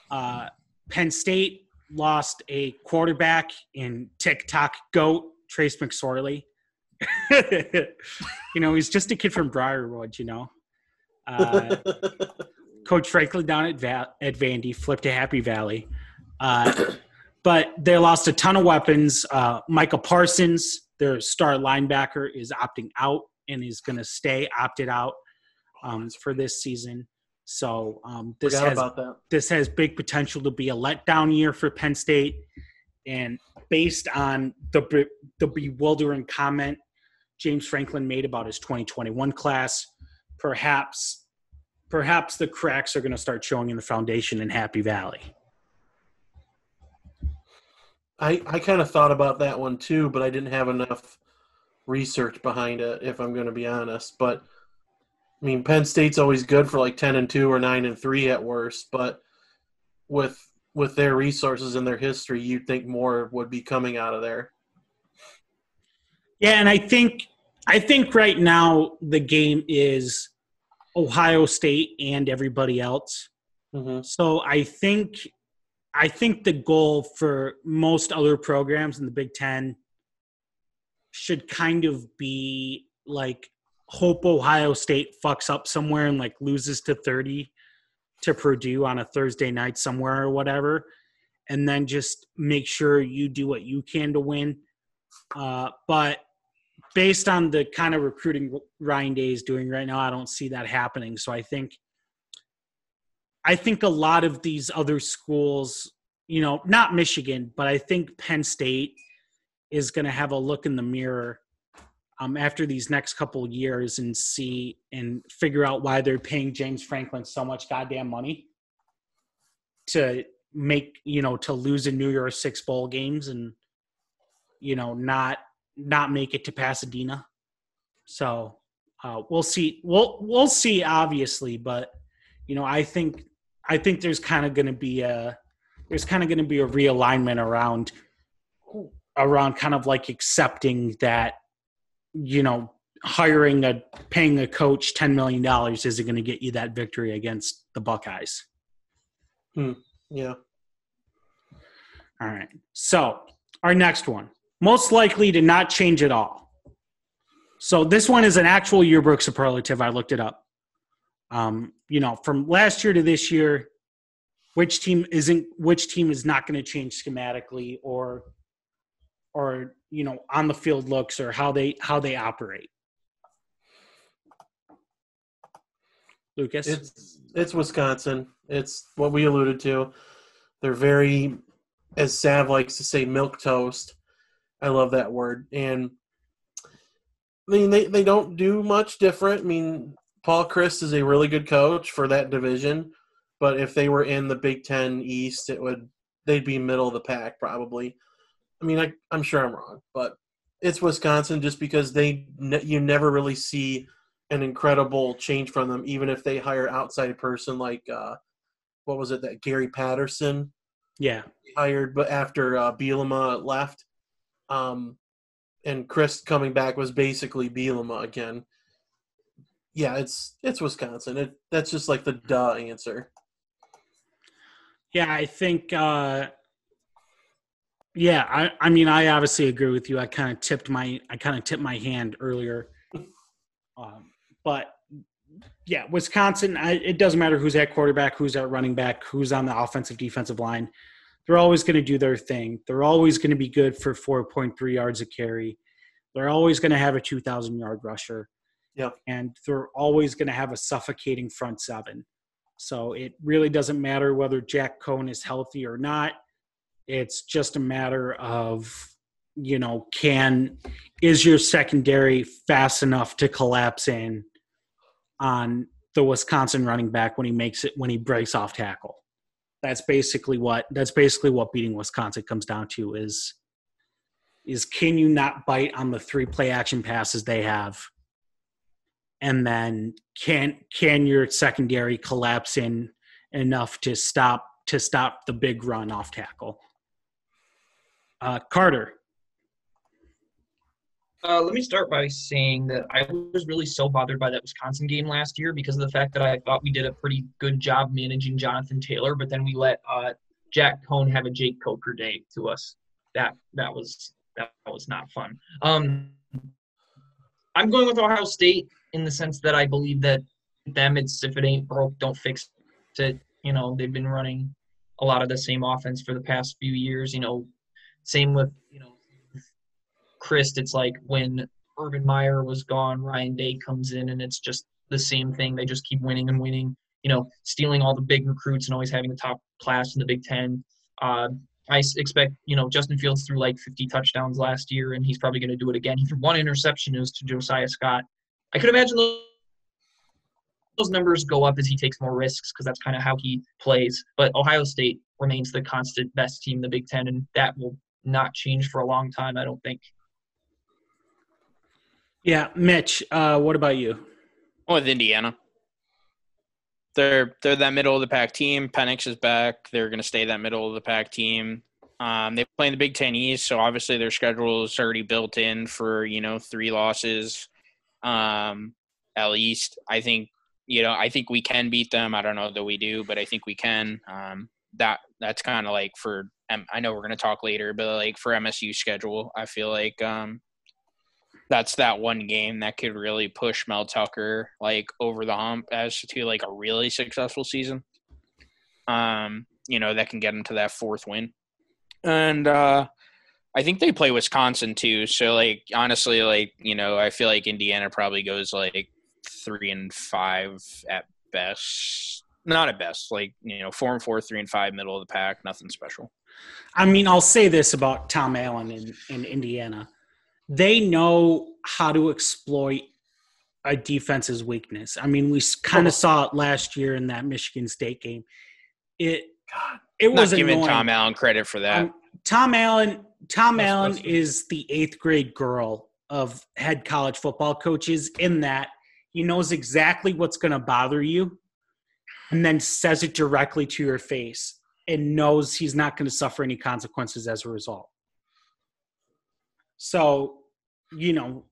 Uh, Penn State lost a quarterback in TikTok GOAT, Trace McSorley. You know, he's just a kid from Briarwood, you know. Uh, Coach Franklin down at, Va- at Vandy flipped to Happy Valley. Uh, but they lost a ton of weapons. Uh, Micah Parsons, their star linebacker, is opting out and is going to stay opted out um, for this season. So um, this has, this has big potential to be a letdown year for Penn State. And based on the be- the bewildering comment James Franklin made about his twenty twenty-one class, perhaps perhaps the cracks are going to start showing in the foundation in Happy Valley. I I kind of thought about that one too, but I didn't have enough research behind it, if I'm going to be honest. But, I mean, Penn State's always good for like ten and two or nine and three at worst, but with – with their resources and their history, you'd think more would be coming out of there. Yeah, and I think I think right now the game is Ohio State and everybody else. Mm-hmm. So I think I think the goal for most other programs in the Big Ten should kind of be like hope Ohio State fucks up somewhere and like loses to thirty to Purdue on a Thursday night somewhere or whatever, and then just make sure you do what you can to win. Uh, but based on the kind of recruiting Ryan Day is doing right now, I don't see that happening. So I think, I think a lot of these other schools, you know, not Michigan, but I think Penn State is going to have a look in the mirror um, after these next couple of years and see and figure out why they're paying James Franklin so much goddamn money to make, you know, to lose a New Year's Six bowl games and, you know, not, not make it to Pasadena. So uh, we'll see. We'll, we'll see obviously, but you know, I think, I think there's kind of going to be a, there's kind of going to be a realignment around, around kind of like accepting that, you know, hiring a, paying a coach ten million dollars isn't going to get you that victory against the Buckeyes. Hmm. Yeah. All right. So our next one, most likely to not change at all. So this one is an actual yearbook superlative. I looked it up. Um, you know, from last year to this year, which team isn't, which team is not going to change schematically or, or, you know, on the field looks or how they, how they operate. Lucas? It's, it's Wisconsin. It's what we alluded to. They're very, as Sav likes to say, milquetoast. I love that word. And I mean, they, they don't do much different. I mean, Paul Chryst is a really good coach for that division, but if they were in the Big Ten East, it would they'd be middle of the pack probably. I mean, I, I'm sure I'm wrong, but it's Wisconsin just because they you never really see an incredible change from them, even if they hire outside person like uh, what was it that Gary Patterson? Yeah, hired, but after uh, Bielema left, um, and Chryst coming back was basically Bielema again. Yeah, it's it's Wisconsin. It, that's just like the duh answer. Yeah, I think uh, – yeah, I, I mean, I obviously agree with you. I kind of tipped my I kind of tipped my hand earlier. Um, but, yeah, Wisconsin, I, it doesn't matter who's at quarterback, who's at running back, who's on the offensive defensive line. They're always going to do their thing. They're always going to be good for four point three yards a carry. They're always going to have a two thousand yard rusher. Yep. And they're always going to have a suffocating front seven. So it really doesn't matter whether Jack Cohn is healthy or not. It's just a matter of, you know, can is your secondary fast enough to collapse in on the Wisconsin running back when he makes it, when he breaks off tackle. That's basically what that's basically what beating Wisconsin comes down to is is can you not bite on the three play action passes they have? And then can can your secondary collapse in enough to stop to stop the big run off tackle? Uh, Carter. Uh, let me start by saying that I was really so bothered by that Wisconsin game last year because of the fact that I thought we did a pretty good job managing Jonathan Taylor, but then we let uh, Jack Cohn have a Jake Coker day to us. That that was that was not fun. Um, I'm going with Ohio State in the sense that I believe that them, it's if it ain't broke, don't fix it. You know, they've been running a lot of the same offense for the past few years. You know, same with, you know, Chryst. It's like when Urban Meyer was gone, Ryan Day comes in, and it's just the same thing. They just keep winning and winning, you know, stealing all the big recruits and always having the top class in the Big Ten. Uh, I expect, you know, Justin Fields threw like fifty touchdowns last year, and he's probably going to do it again. He threw one interception. It was to Josiah Scott. I could imagine those numbers go up as he takes more risks because that's kind of how he plays. But Ohio State remains the constant best team in the Big Ten, and that will not change for a long time, I don't think. Yeah, Mitch, uh, what about you? Oh, with Indiana. They're they're that middle of the pack team. Penix is back. They're going to stay that middle of the pack team. Um, they play in the Big Ten East, so obviously their schedule is already built in for, you know, three losses. Um, at least I think, you know, I think we can beat them. I don't know that we do, but I think we can. Um, that that's kind of like for, I know we're going to talk later, but like for M S U schedule, I feel like, um, that's that one game that could really push Mel Tucker like over the hump as to like a really successful season. um, you know, that can get them to that fourth win. And uh, I think they play Wisconsin too. So, like, honestly, like, you know, I feel like Indiana probably goes like three and five at best. Not at best. Like, you know, four and four, three and five, middle of the pack, nothing special. I mean, I'll say this about Tom Allen in, in Indiana. They know how to exploit a defense's weakness. I mean, we kind of saw it last year in that Michigan State game. It God, it was not giving Tom Allen credit for that. Um, Tom Allen, Tom That's Allen is the eighth grade girl of head college football coaches, in that he knows exactly what's going to bother you and then says it directly to your face and knows he's not going to suffer any consequences as a result. So, you know,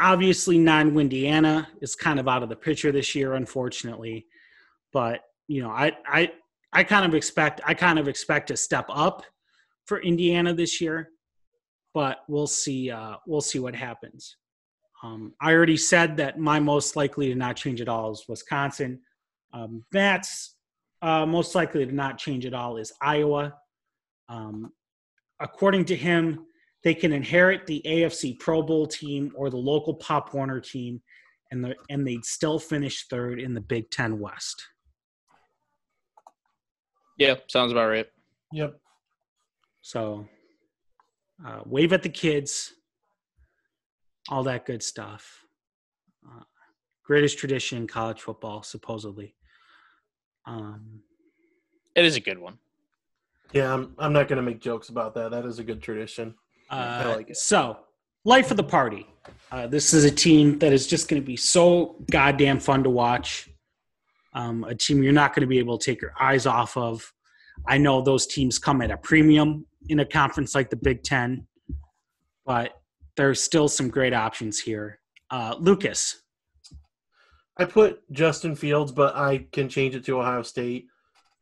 obviously non-Windiana is kind of out of the picture this year, unfortunately. But, you know, I I I kind of expect I kind of expect a step up for Indiana this year, but we'll see uh, we'll see what happens. Um, I already said that my most likely to not change at all is Wisconsin. Um, that's uh, most likely to not change at all is Iowa. Um, according to him, they can inherit the A F C Pro Bowl team or the local Pop Warner team, and the, and they'd still finish third in the Big Ten West. Yeah, sounds about right. Yep. So uh, wave at the kids, all that good stuff. Uh, greatest tradition in college football, supposedly. Um, it is a good one. Yeah, I'm, I'm not going to make jokes about that. That is a good tradition. Uh, like so, life of the party. Uh, this is a team that is just going to be so goddamn fun to watch. Um, a team you're not going to be able to take your eyes off of. I know those teams come at a premium in a conference like the Big Ten, but there's still some great options here. Uh, Lucas. I put Justin Fields, but I can change it to Ohio State.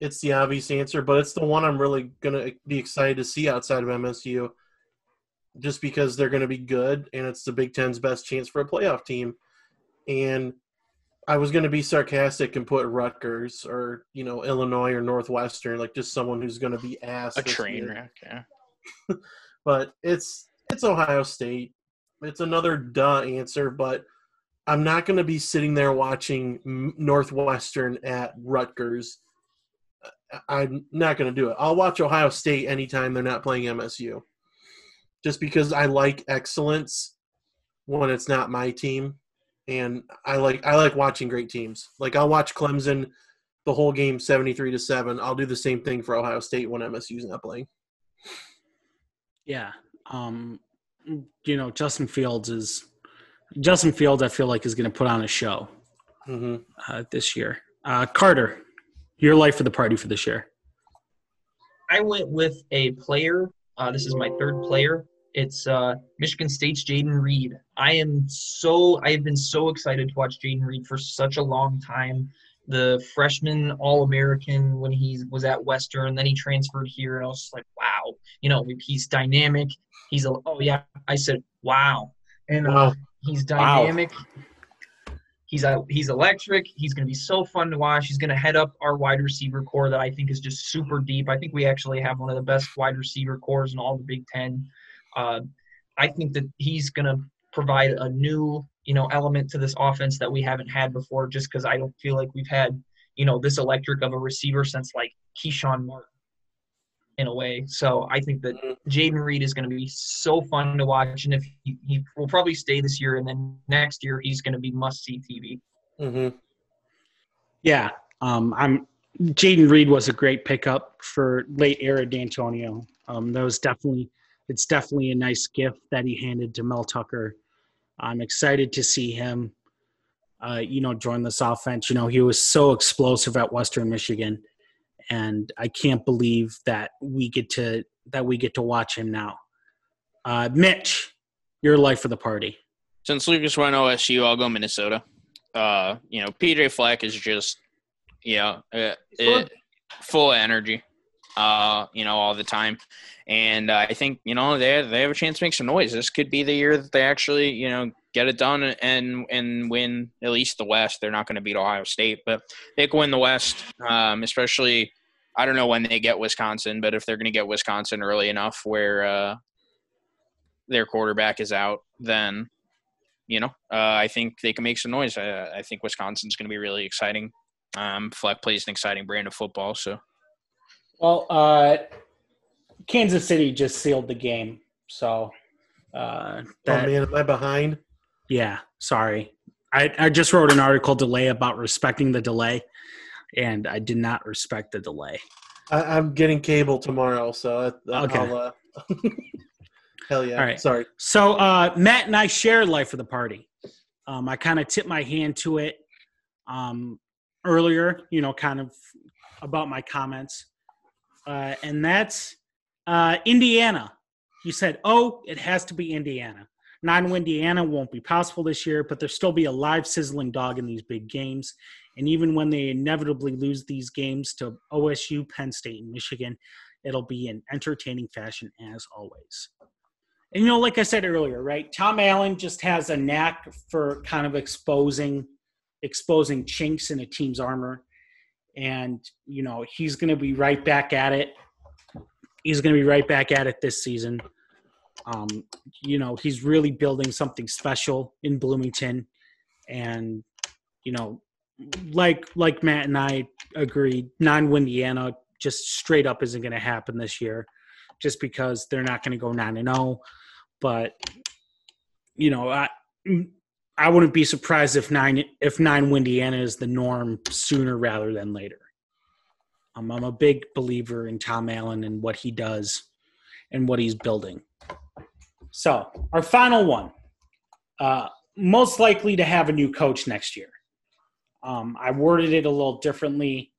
It's the obvious answer, but it's the one I'm really going to be excited to see outside of M S U. Just because they're going to be good, and it's the Big Ten's best chance for a playoff team. And I was going to be sarcastic and put Rutgers or, you know, Illinois or Northwestern, like just someone who's going to be ass. A train wreck, yeah. But it's it's Ohio State. It's another duh answer, but I'm not going to be sitting there watching Northwestern at Rutgers. I'm not going to do it. I'll watch Ohio State anytime they're not playing M S U. Just because I like excellence when it's not my team, and I like I like watching great teams. Like I'll watch Clemson the whole game, seventy-three to seven. I'll do the same thing for Ohio State when M S U's not playing. Yeah, um, you know Justin Fields is Justin Fields. I feel like is going to put on a show mm-hmm. uh, this year. Uh, Carter, your life of the party for this year. I went with a player. Uh, this is my third player. It's uh, Michigan State's Jaden Reed. I am so – I have been so excited to watch Jaden Reed for such a long time. The freshman All-American when he was at Western, then he transferred here, and I was just like, wow. You know, he's dynamic. He's – oh, yeah. I said, wow. And uh, he's dynamic. Wow. He's uh, he's electric. He's going to be so fun to watch. He's going to head up our wide receiver core that I think is just super deep. I think we actually have one of the best wide receiver cores in all the Big Ten. Uh, I think that he's going to provide a new, you know, element to this offense that we haven't had before, just because I don't feel like we've had, you know, this electric of a receiver since, like, Keyshawn Martin in a way. So I think that Jaden Reed is going to be so fun to watch, and if he, he will probably stay this year, and then next year he's going to be must-see T V. Mm-hmm. Yeah. Um, I'm Jaden Reed was a great pickup for late-era Dantonio. Um, that was definitely – It's definitely a nice gift that he handed to Mel Tucker. I'm excited to see him, uh, you know, join this offense. You know, he was so explosive at Western Michigan, and I can't believe that we get to that we get to watch him now. Uh, Mitch, your life of the party. Since Lucas went O S U, I'll go Minnesota. Uh, you know, P J. Fleck is just, you know, uh, it, full of energy. Uh, you know, all the time. And uh, I think, you know, they they have a chance to make some noise. This could be the year that they actually, you know, get it done and and win at least the West. They're not going to beat Ohio State, but they can win the West, um, especially I don't know when they get Wisconsin, but if they're going to get Wisconsin early enough where uh, their quarterback is out, then, you know, uh, I think they can make some noise. I, I think Wisconsin's going to be really exciting. Um, Fleck plays an exciting brand of football. So, well, uh, Kansas City just sealed the game. So, uh, that, oh man, am I behind? Yeah, sorry. I, I just wrote an article delay about respecting the delay, and I did not respect the delay. I, I'm getting cable tomorrow, so I, okay. I'll, uh, hell yeah. All right. Sorry. So uh, Matt and I shared Life of the Party. Um, I kind of tipped my hand to it um, earlier, you know, kind of about my comments. Uh, and that's uh, Indiana. You said, oh, it has to be Indiana. Non-Indiana won't be possible this year, but there'll still be a live sizzling dog in these big games. And even when they inevitably lose these games to O S U, Penn State, and Michigan, it'll be in entertaining fashion as always. And, you know, like I said earlier, right, Tom Allen just has a knack for kind of exposing exposing chinks in a team's armor. And, you know, he's going to be right back at it. He's going to be right back at it this season. Um, you know, he's really building something special in Bloomington. And, you know, like like Matt and I agreed, non-Windiana just straight up isn't going to happen this year just because they're not going to go nine and oh. But, you know, I I wouldn't be surprised if nine if non-Windiana is the norm sooner rather than later. Um, I'm a big believer in Tom Allen and what he does and what he's building. So our final one, uh, most likely to have a new coach next year. Um, I worded it a little differently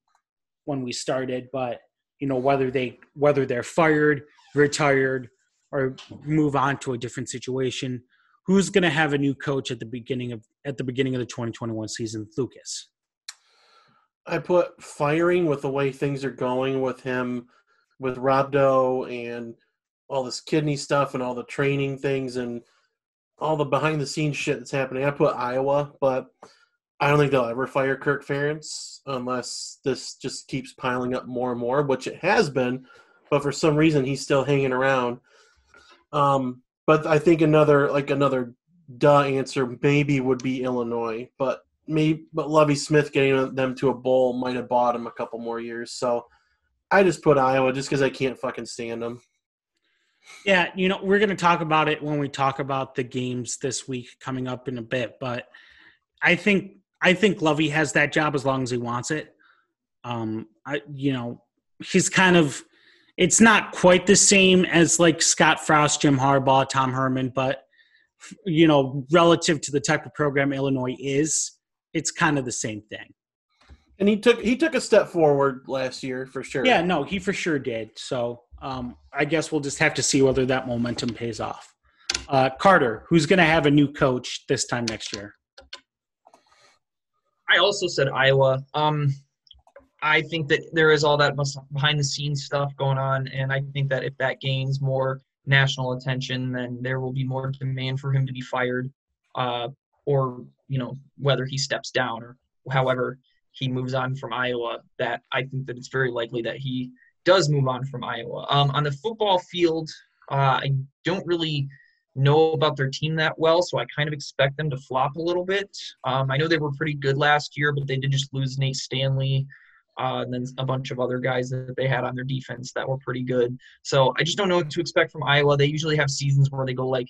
when we started, but you know, whether they, whether they're fired, retired, or move on to a different situation, who's going to have a new coach at the beginning of, at the beginning of the twenty twenty-one season? Lucas. I put firing with the way things are going with him, with Rob Doe and all this kidney stuff and all the training things and all the behind the scenes shit that's happening. I put Iowa, but I don't think they'll ever fire Kirk Ferentz unless this just keeps piling up more and more, which it has been, but for some reason he's still hanging around. Um, but I think another, like another duh answer maybe would be Illinois, but maybe, but Lovie Smith getting them to a bowl might've bought him a couple more years. So I just put Iowa just cause I can't fucking stand them. Yeah, you know, we're going to talk about it when we talk about the games this week coming up in a bit, but I think I think Lovey has that job as long as he wants it. Um, I you know, he's kind of – it's not quite the same as like Scott Frost, Jim Harbaugh, Tom Herman, but, you know, relative to the type of program Illinois is, it's kind of the same thing. And he took he took a step forward last year for sure. Yeah, no, he for sure did, so – Um, I guess we'll just have to see whether that momentum pays off. Uh, Carter, who's going to have a new coach this time next year? I also said Iowa. Um, I think that there is all that behind-the-scenes stuff going on, and I think that if that gains more national attention, then there will be more demand for him to be fired uh, or, you know, whether he steps down or however he moves on from Iowa. That I think that it's very likely that he – does move on from Iowa. Um, on the football field, uh, I don't really know about their team that well, so I kind of expect them to flop a little bit. Um, I know they were pretty good last year, but they did just lose Nate Stanley uh, and then a bunch of other guys that they had on their defense that were pretty good. So I just don't know what to expect from Iowa. They usually have seasons where they go like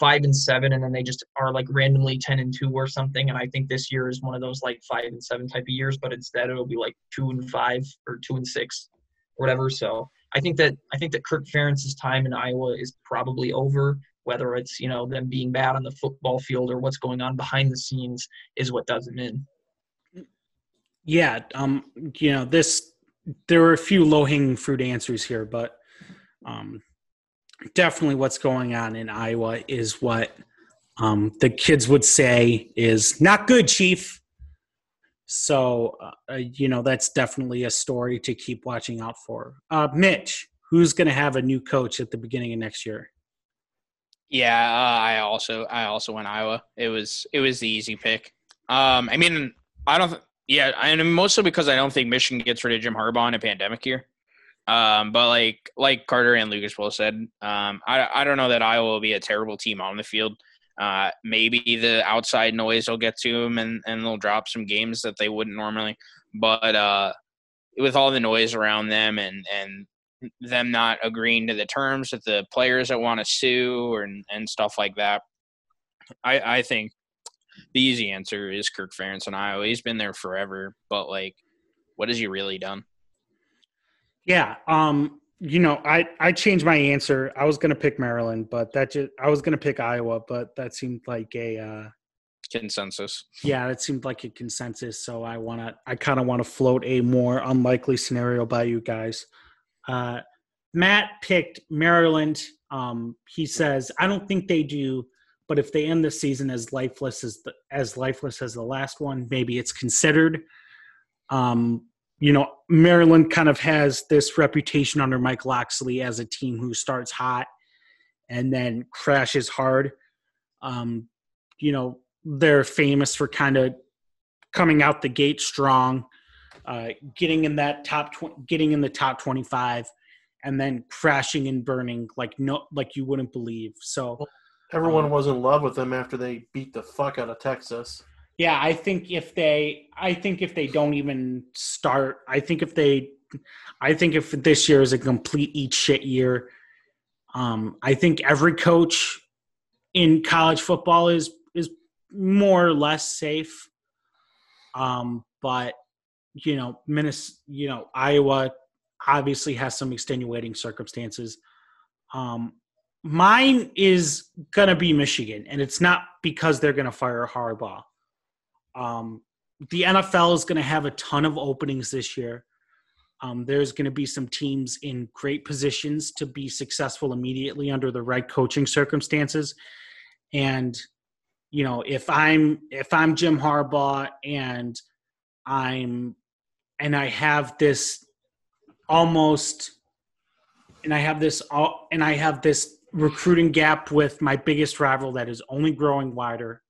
five and seven, and then they just are like randomly ten and two or something. And I think this year is one of those like five and seven type of years, but instead it'll be like two and five or two and six. Whatever. So I think that I think that Kirk Ferentz's time in Iowa is probably over. Whether it's, you know, them being bad on the football field or what's going on behind the scenes is what does him in. Yeah, um, you know, this there were a few low hanging fruit answers here, but um, definitely what's going on in Iowa is what um, the kids would say is not good, Chief. So, uh, you know, that's definitely a story to keep watching out for. Uh, Mitch, who's going to have a new coach at the beginning of next year? Yeah, uh, I also I also went Iowa. It was it was the easy pick. Um, I mean, I don't Yeah, and mostly because I don't think Michigan gets rid of Jim Harbaugh in a pandemic year. Um, but like like Carter and Lucas both said, um, I I don't know that Iowa will be a terrible team on the field. Uh, maybe the outside noise will get to them, and, and they'll drop some games that they wouldn't normally. But uh, with all the noise around them and, and them not agreeing to the terms that the players that want to sue and, and stuff like that, I, I think the easy answer is Kirk Ferentz in Iowa. He's been there forever, but, like, what has he really done? Yeah, um, you know, I, I changed my answer. I was going to pick Maryland, but that just – I was going to pick Iowa, but that seemed like a uh, – Consensus. Yeah, that seemed like a consensus, so I want to – I kind of want to float a more unlikely scenario by you guys. Uh, Matt picked Maryland. Um, he says, I don't think they do – but if they end the season as lifeless as the, as lifeless as the last one, maybe it's considered. Um, you know, Maryland kind of has this reputation under Mike Loxley as a team who starts hot and then crashes hard. Um, you know, they're famous for kind of coming out the gate strong, uh, getting in that top tw- getting in the top twenty-five, and then crashing and burning like no like you wouldn't believe. So. Everyone um, was in love with them after they beat the fuck out of Texas. Yeah, I think if they I think if they don't even start, I think if they I think if this year is a complete eat shit year, um, I think every coach in college football is is more or less safe. Um, but you know, Minnesota, you know, Iowa obviously has some extenuating circumstances. Um Mine is going to be Michigan, and it's not because they're going to fire Harbaugh. Um, the N F L is going to have a ton of openings this year. Um, there's going to be some teams in great positions to be successful immediately under the right coaching circumstances. And, you know, if I'm if I'm Jim Harbaugh and I'm and I have this almost and I have this and I have this. recruiting gap with my biggest rival that is only growing wider.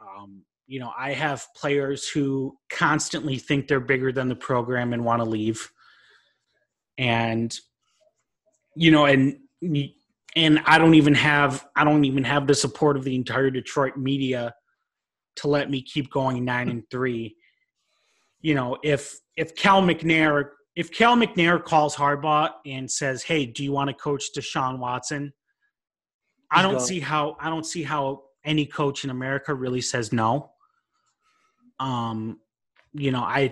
Um, you know, I have players who constantly think they're bigger than the program and want to leave. And, you know, and, and I don't even have, I don't even have the support of the entire Detroit media to let me keep going nine and three. You know, if, if Cal McNair If Cal McNair calls Harbaugh and says, "Hey, do you want to coach Deshaun Watson?" I don't see how I don't see how any coach in America really says no. Um, you know, I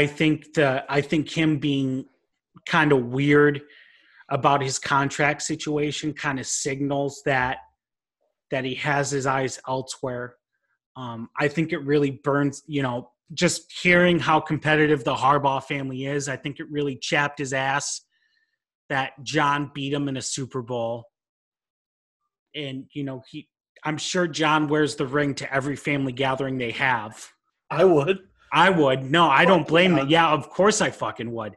I think the I think him being kind of weird about his contract situation kind of signals that that he has his eyes elsewhere. Um, I think it really burns, you know. Just hearing how competitive the Harbaugh family is, I think it really chapped his ass that John beat him in a Super Bowl. And, you know, he I'm sure John wears the ring to every family gathering they have. I would. I would. No, I don't blame him. Yeah, of course I fucking would.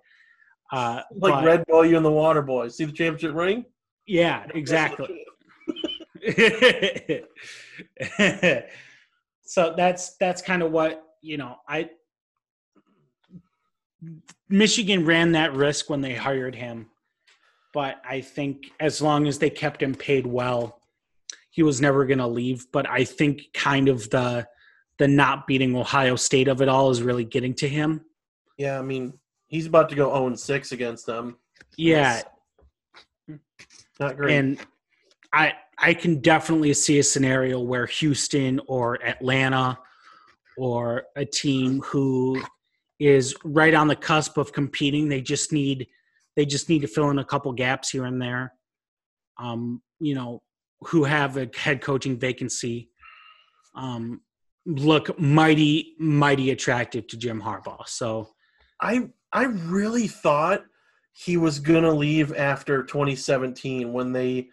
Uh, like but, Red Bull, you and the Water Boys. See the championship ring? Yeah, exactly. So that's that's kind of what You know, I Michigan ran that risk when they hired him, but I think as long as they kept him paid well, he was never going to leave. But I think kind of the the not beating Ohio State of it all is really getting to him. Yeah, I mean, he's about to go zero and six against them. Yeah. That's not great. And I I can definitely see a scenario where Houston or Atlanta – or a team who is right on the cusp of competing. They just need, they just need to fill in a couple gaps here and there. Um, you know, who have a head coaching vacancy. Um, look mighty, mighty attractive to Jim Harbaugh. So, I I really thought he was gonna leave after twenty seventeen when they,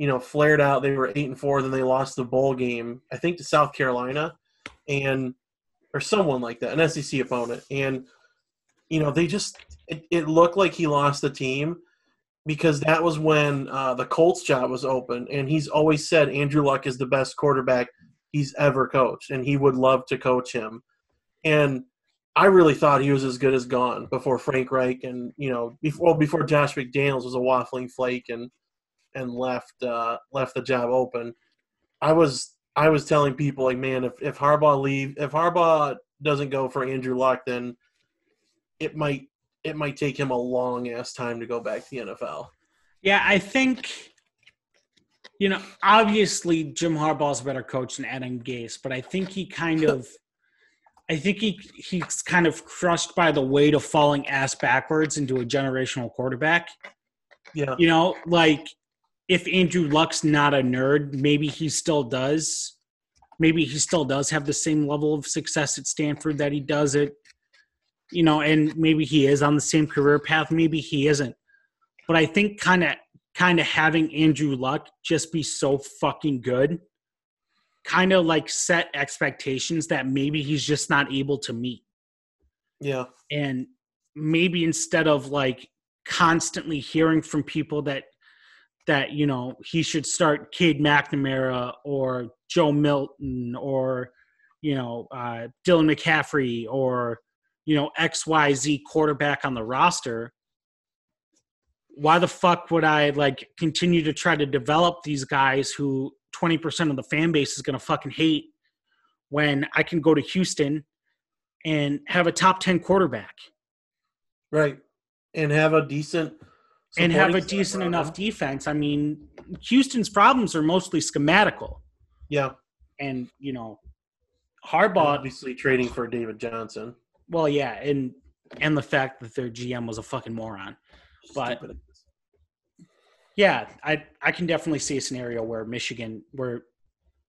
you know, flared out. They were eight and four, then they lost the bowl game, I think, to South Carolina. And or someone like that, an S E C opponent, and you know they just it, it looked like he lost the team because that was when uh, the Colts job was open, and he's always said Andrew Luck is the best quarterback he's ever coached, and he would love to coach him. And I really thought he was as good as gone before Frank Reich and, you know, before before Josh McDaniels was a waffling flake and and left uh, left the job open. I was I was telling people, like, man, if, if Harbaugh leave if Harbaugh doesn't go for Andrew Luck, then it might it might take him a long ass time to go back to the N F L. Yeah, I think, you know, obviously Jim Harbaugh's a better coach than Adam Gase, but I think he kind of I think he he's kind of crushed by the weight of falling ass backwards into a generational quarterback. Yeah. You know, like, if Andrew Luck's not a nerd, maybe he still does. Maybe he still does have the same level of success at Stanford that he does at, you know, and maybe he is on the same career path. Maybe he isn't. But I think kind of kind of having Andrew Luck just be so fucking good kind of like set expectations that maybe he's just not able to meet. Yeah. And maybe instead of like constantly hearing from people that, that, you know, he should start Cade McNamara or Joe Milton or, you know, uh, Dylan McCaffrey or, you know, X Y Z quarterback on the roster. Why the fuck would I like continue to try to develop these guys who twenty percent of the fan base is going to fucking hate when I can go to Houston and have a top ten quarterback. Right. And have a decent and have a decent right enough defense. I mean, Houston's problems are mostly schematical. Yeah. And, you know, Harbaugh, obviously trading for David Johnson. Well, yeah. And, and the fact that their G M was a fucking moron, but Stupid. Yeah, I I can definitely see a scenario where Michigan, where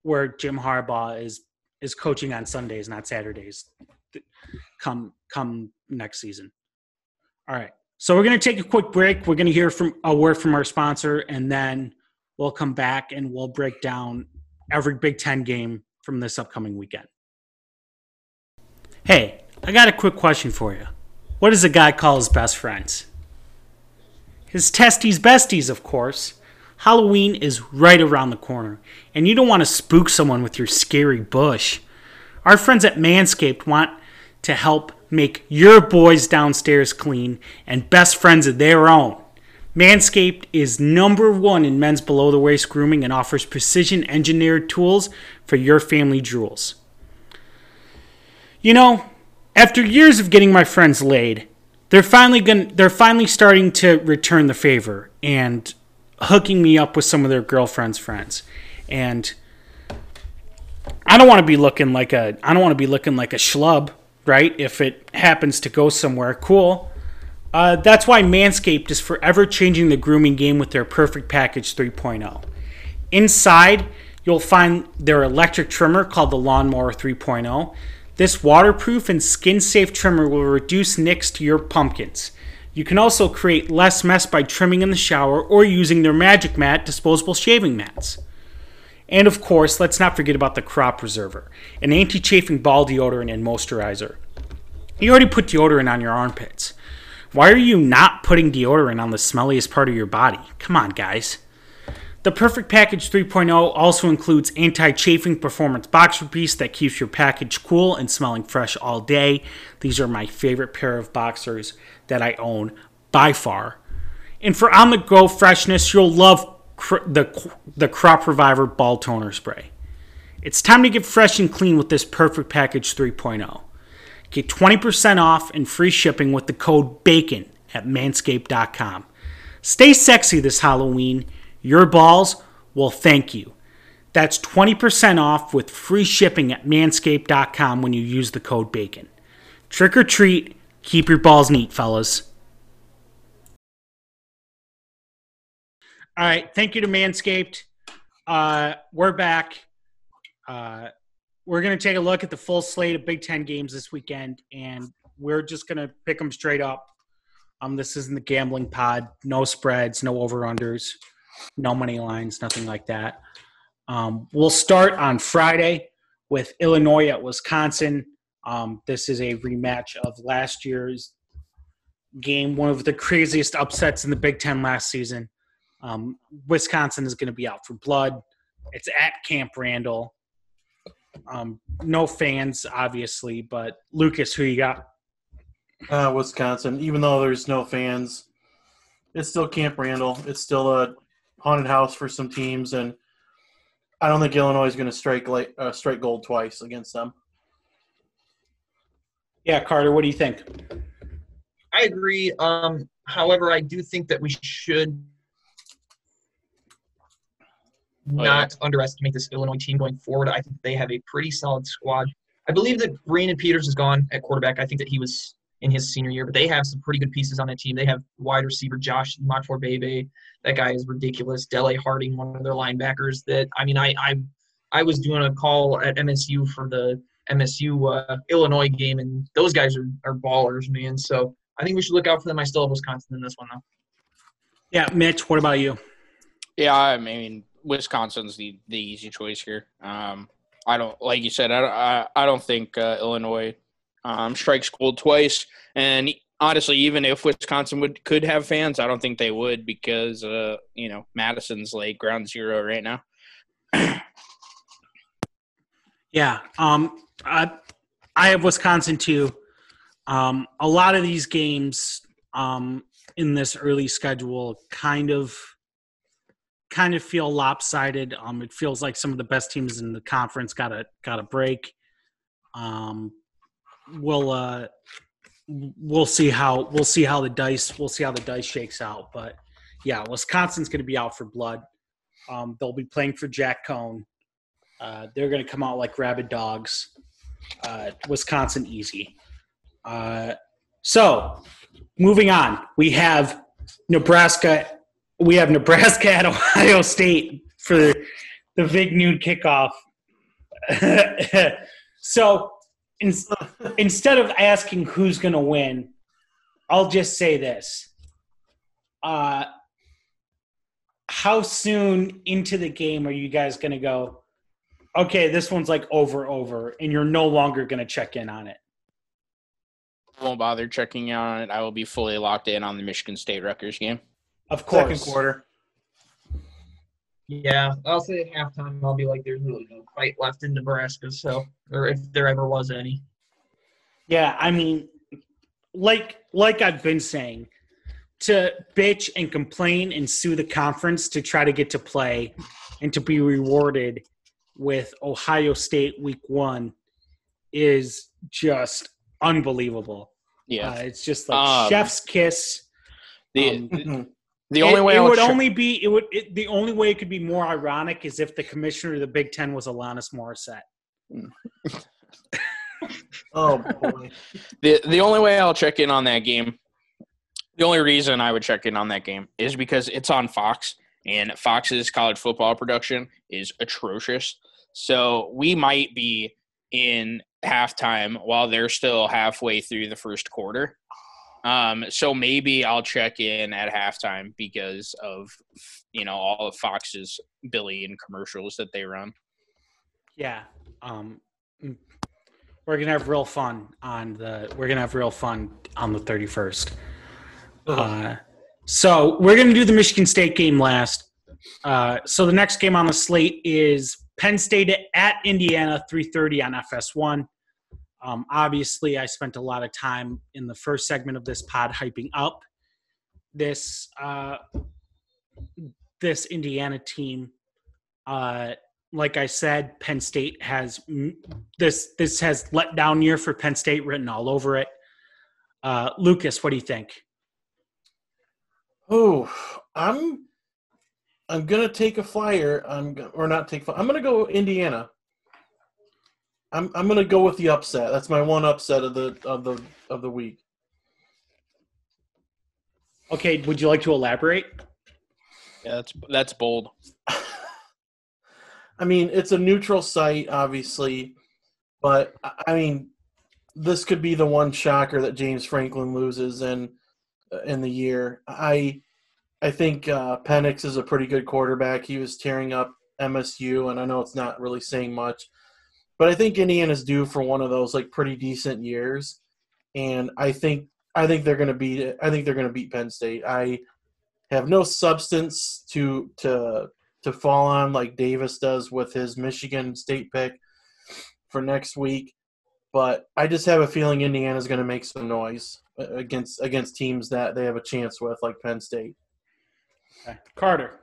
where Jim Harbaugh is is coaching on Sundays, not Saturdays, come come next season. All right, so we're going to take a quick break. We're going to hear from a word from our sponsor, and then we'll come back and we'll break down every Big Ten game from this upcoming weekend. Hey, I got a quick question for you. What does a guy call his best friends? His testies besties, of course. Halloween is right around the corner, and you don't want to spook someone with your scary bush. Our friends at Manscaped want to help make your boys downstairs clean and best friends of their own. Manscaped is number one in men's below-the-waist grooming and offers precision-engineered tools for your family jewels. You know, after years of getting my friends laid, They're finally gonna, they're finally starting to return the favor and hooking me up with some of their girlfriend's friends. And I don't want to be looking like a I don't want to be looking like a schlub, right? If it happens to go somewhere, cool. Uh, that's why Manscaped is forever changing the grooming game with their Perfect Package three point oh. Inside, you'll find their electric trimmer called the Lawnmower three point oh. This waterproof and skin-safe trimmer will reduce nicks to your pumpkins. You can also create less mess by trimming in the shower or using their Magic Mat disposable shaving mats. And of course, let's not forget about the Crop Preserver, an anti-chafing ball deodorant and moisturizer. You already put deodorant on your armpits. Why are you not putting deodorant on the smelliest part of your body? Come on, guys. The Perfect Package three point oh also includes anti-chafing performance boxer briefs that keeps your package cool and smelling fresh all day. These are my favorite pair of boxers that I own by far. And for on-the-go freshness, you'll love cr- the, the Crop Reviver Ball Toner Spray. It's time to get fresh and clean with this Perfect Package three point oh. Get twenty percent off and free shipping with the code BACON at manscaped dot com. Stay sexy this Halloween. Your balls will thank you. That's twenty percent off with free shipping at manscaped dot com when you use the code BACON. Trick or treat, keep your balls neat, fellas. All right, thank you to Manscaped. Uh, we're back. Uh, we're going to take a look at the full slate of Big Ten games this weekend, and we're just going to pick them straight up. Um, this isn't the gambling pod. No spreads, no over-unders. No money lines, nothing like that. Um, we'll start on Friday with Illinois at Wisconsin. Um, this is a rematch of last year's game, one of the craziest upsets in the Big Ten last season. Um, Wisconsin is going to be out for blood. It's at Camp Randall. Um, no fans, obviously, but Lucas, who you got uh, Wisconsin, even though there's no fans. It's still Camp Randall. It's still a haunted house for some teams, and I don't think Illinois is going to strike like uh, strike gold twice against them. Yeah, Carter, what do you think? I agree. Um, however, I do think that we should not oh, yeah. underestimate this Illinois team going forward. I think they have a pretty solid squad. I believe that Brandon Peters is gone at quarterback. I think that he was in his senior year, but they have some pretty good pieces on that team. They have wide receiver Josh Montforbebe. That guy is ridiculous. Dele Harding, one of their linebackers. That I mean, I I, I was doing a call at M S U for the M S U uh, Illinois game, and those guys are, are ballers, man. So I think we should look out for them. I still have Wisconsin in this one, though. Yeah, Mitch, what about you? Yeah, I mean, Wisconsin's the, the easy choice here. Um, I don't, like you said, I don't, I, I don't think uh, Illinois um, strikes gold twice. And honestly, even if Wisconsin would could have fans, I don't think they would because, uh, you know, Madison's like ground zero right now. Yeah, um, I I have Wisconsin too. Um, a lot of these games um, in this early schedule kind of kind of feel lopsided. Um, it feels like some of the best teams in the conference got a got a break. Um, we'll uh, we'll see how we'll see how the dice we'll see how the dice shakes out. But yeah, Wisconsin's going to be out for blood. Um, they'll be playing for Jack Cohn. Uh, they're going to come out like rabid dogs. Uh, Wisconsin easy. Uh, so, moving on, we have Nebraska. We have Nebraska at Ohio State for the big noon kickoff. So, in, instead of asking who's going to win, I'll just say this: uh, how soon into the game are you guys going to go, okay, this one's like over, over, and you're no longer going to check in on it? I won't bother checking in on it. I will be fully locked in on the Michigan State Rutgers game. Of course. Second quarter. Yeah, I'll say at halftime, I'll be like, there's really no fight left in Nebraska, so, or if there ever was any. Yeah, I mean, like like I've been saying, to bitch and complain and sue the conference to try to get to play and to be rewarded with Ohio State week one is just unbelievable. Yeah. Uh, it's just like um, chef's kiss. The, um, the, the only it, way it would tra- only be, it would, it, the only way it could be more ironic is if the commissioner of the Big Ten was Alanis Morissette. Oh boy. The, the only way I'll check in on that game. The only reason I would check in on that game is because it's on Fox, and Fox's college football production is atrocious. So we might be in halftime while they're still halfway through the first quarter. Um, so maybe I'll check in at halftime because of, you know, all of Fox's billion commercials that they run. Yeah. Um, we're going to have real fun on the, we're going to have real fun on the thirty-first. Uh, so we're going to do the Michigan State game last. Uh, so the next game on the slate is Penn State at Indiana, three thirty on F S one. Um, obviously, I spent a lot of time in the first segment of this pod hyping up this uh, this Indiana team. Uh, like I said, Penn State has this this has let down year for Penn State written all over it. Uh, Lucas, what do you think? Oh, I'm I'm gonna take a flyer. I'm or not take. I'm gonna go Indiana. I'm I'm gonna go with the upset. That's my one upset of the of the of the week. Okay, would you like to elaborate? Yeah, that's that's bold. I mean, it's a neutral site, obviously, but I mean, this could be the one shocker that James Franklin loses in in the year. I. I think uh, Penix is a pretty good quarterback. He was tearing up M S U, and I know it's not really saying much, but I think Indiana's due for one of those like pretty decent years, and I think I think they're going to beat I think they're going to beat Penn State. I have no substance to to to fall on like Davis does with his Michigan State pick for next week, but I just have a feeling Indiana's going to make some noise against against teams that they have a chance with, like Penn State. Okay. Carter.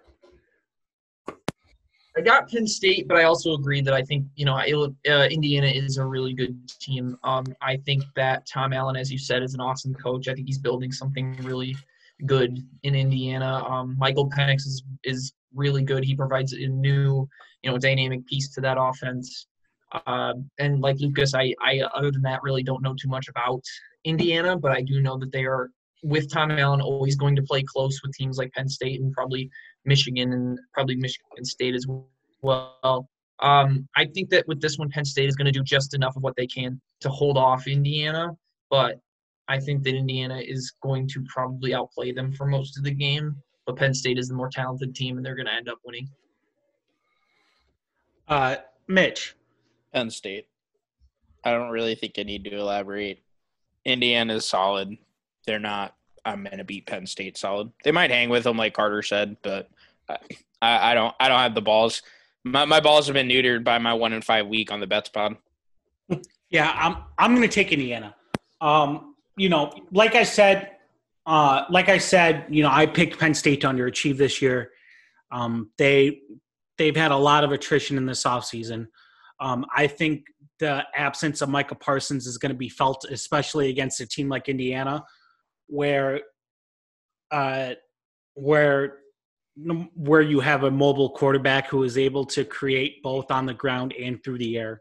I got Penn State, but I also agree that I think, you know, uh, Indiana is a really good team. Um, I think that Tom Allen, as you said, is an awesome coach. I think he's building something really good in Indiana. Um, Michael Penix is, is really good. He provides a new, you know, dynamic piece to that offense. Uh, and like Lucas, I, I, other than that, really don't know too much about Indiana, but I do know that they are, with Tom Allen, always going to play close with teams like Penn State and probably Michigan and probably Michigan State as well. Um, I think that with this one, Penn State is going to do just enough of what they can to hold off Indiana, but I think that Indiana is going to probably outplay them for most of the game, but Penn State is the more talented team, and they're going to end up winning. Uh, Mitch. Penn State. I don't really think I need to elaborate. Indiana is solid. They're not, I'm going to beat Penn State solid. They might hang with them, like Carter said, but I, I don't I don't have the balls. My my balls have been neutered by my one in five week on the bets pod. Yeah, I'm I'm going to take Indiana. Um, you know, like I said, uh, like I said, you know, I picked Penn State to underachieve this year. Um, they they've had a lot of attrition in this offseason. Um, I think the absence of Micah Parsons is going to be felt, especially against a team like Indiana, where uh, where where you have a mobile quarterback who is able to create both on the ground and through the air.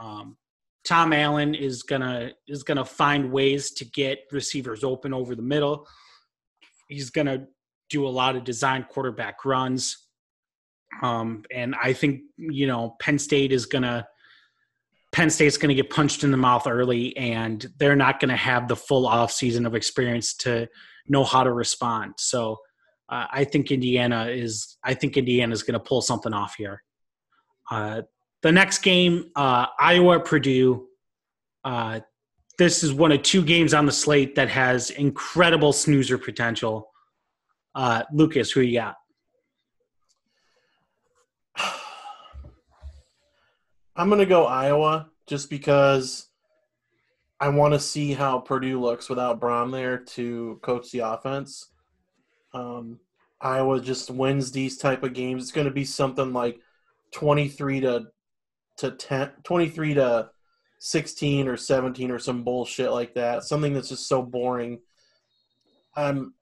Um, Tom Allen is gonna is gonna find ways to get receivers open over the middle. He's gonna do a lot of design quarterback runs, um, and I think you know Penn State is gonna. Penn State's going to get punched in the mouth early, and they're not going to have the full offseason of experience to know how to respond. So uh, I think Indiana is I think Indiana is going to pull something off here. Uh, the next game, uh, Iowa-Purdue. Uh, this is one of two games on the slate that has incredible snoozer potential. Uh, Lucas, who you got? I'm going to go Iowa just because I want to see how Purdue looks without Brom there to coach the offense. Um, Iowa just wins these type of games. It's going to be something like twenty-three to ten, twenty-three to sixteen or seventeen or some bullshit like that. Something that's just so boring. I'm,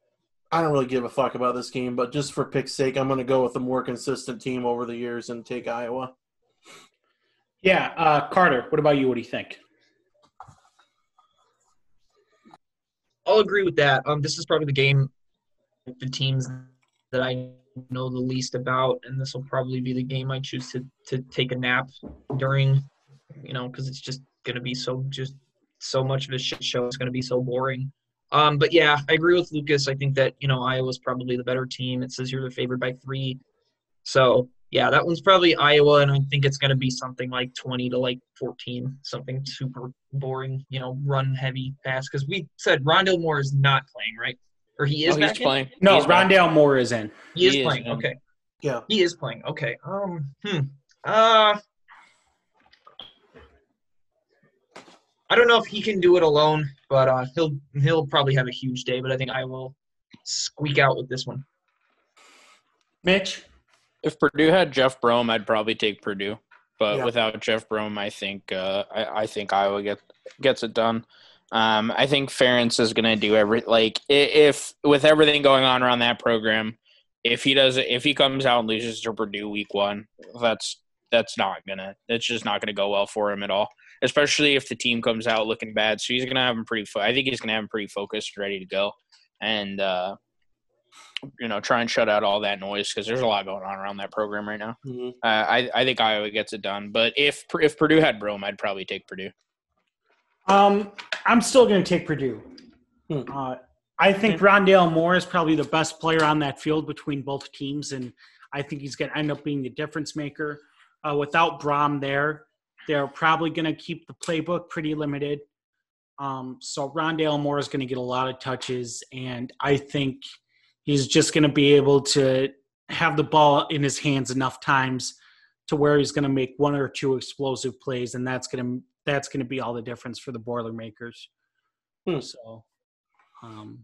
I don't really give a fuck about this game, but just for pick's sake, I'm going to go with a more consistent team over the years and take Iowa. Yeah, uh, Carter, what about you? What do you think? I'll agree with that. Um, this is probably the game with the teams that I know the least about, and this will probably be the game I choose to, to take a nap during, you know, because it's just going to be so just so much of a shit show. It's going to be so boring. Um, but, yeah, I agree with Lucas. I think that, you know, Iowa's probably the better team. It says you're favored by three. So – yeah, that one's probably Iowa, and I think it's going to be something like twenty to like fourteen, something super boring, you know, run-heavy pass. Because we said Rondale Moore is not playing, right? Or he is oh, back he's playing. No, he's Rondale back. Moore is in. He is he playing. Is okay. Yeah. He is playing. Okay. Um. Hmm. Uh. I don't know if he can do it alone, but uh, he'll he'll probably have a huge day. But I think I will squeak out with this one. Mitch. If Purdue had Jeff Brom, I'd probably take Purdue. But yeah. Without Jeff Brom, I think uh, I, I think Iowa gets gets it done. Um, I think Ferentz is going to do every like if with everything going on around that program, if he does if he comes out and loses to Purdue week one, that's that's not gonna that's just not gonna go well for him at all. Especially if the team comes out looking bad, so he's gonna have him pretty. Fo- I think he's gonna have him pretty focused, ready to go, and. Uh, you know, try and shut out all that noise because there's a lot going on around that program right now. Mm-hmm. Uh, I, I think Iowa gets it done. But if if Purdue had Brome, I'd probably take Purdue. Um, I'm still going to take Purdue. Hmm. Uh, I think Rondale Moore is probably the best player on that field between both teams, and I think he's going to end up being the difference maker. Uh, without Brom there, they're probably going to keep the playbook pretty limited. Um, so Rondale Moore is going to get a lot of touches, and I think – he's just going to be able to have the ball in his hands enough times to where he's going to make one or two explosive plays, and that's going to that's going to be all the difference for the Boilermakers. Hmm. So, um,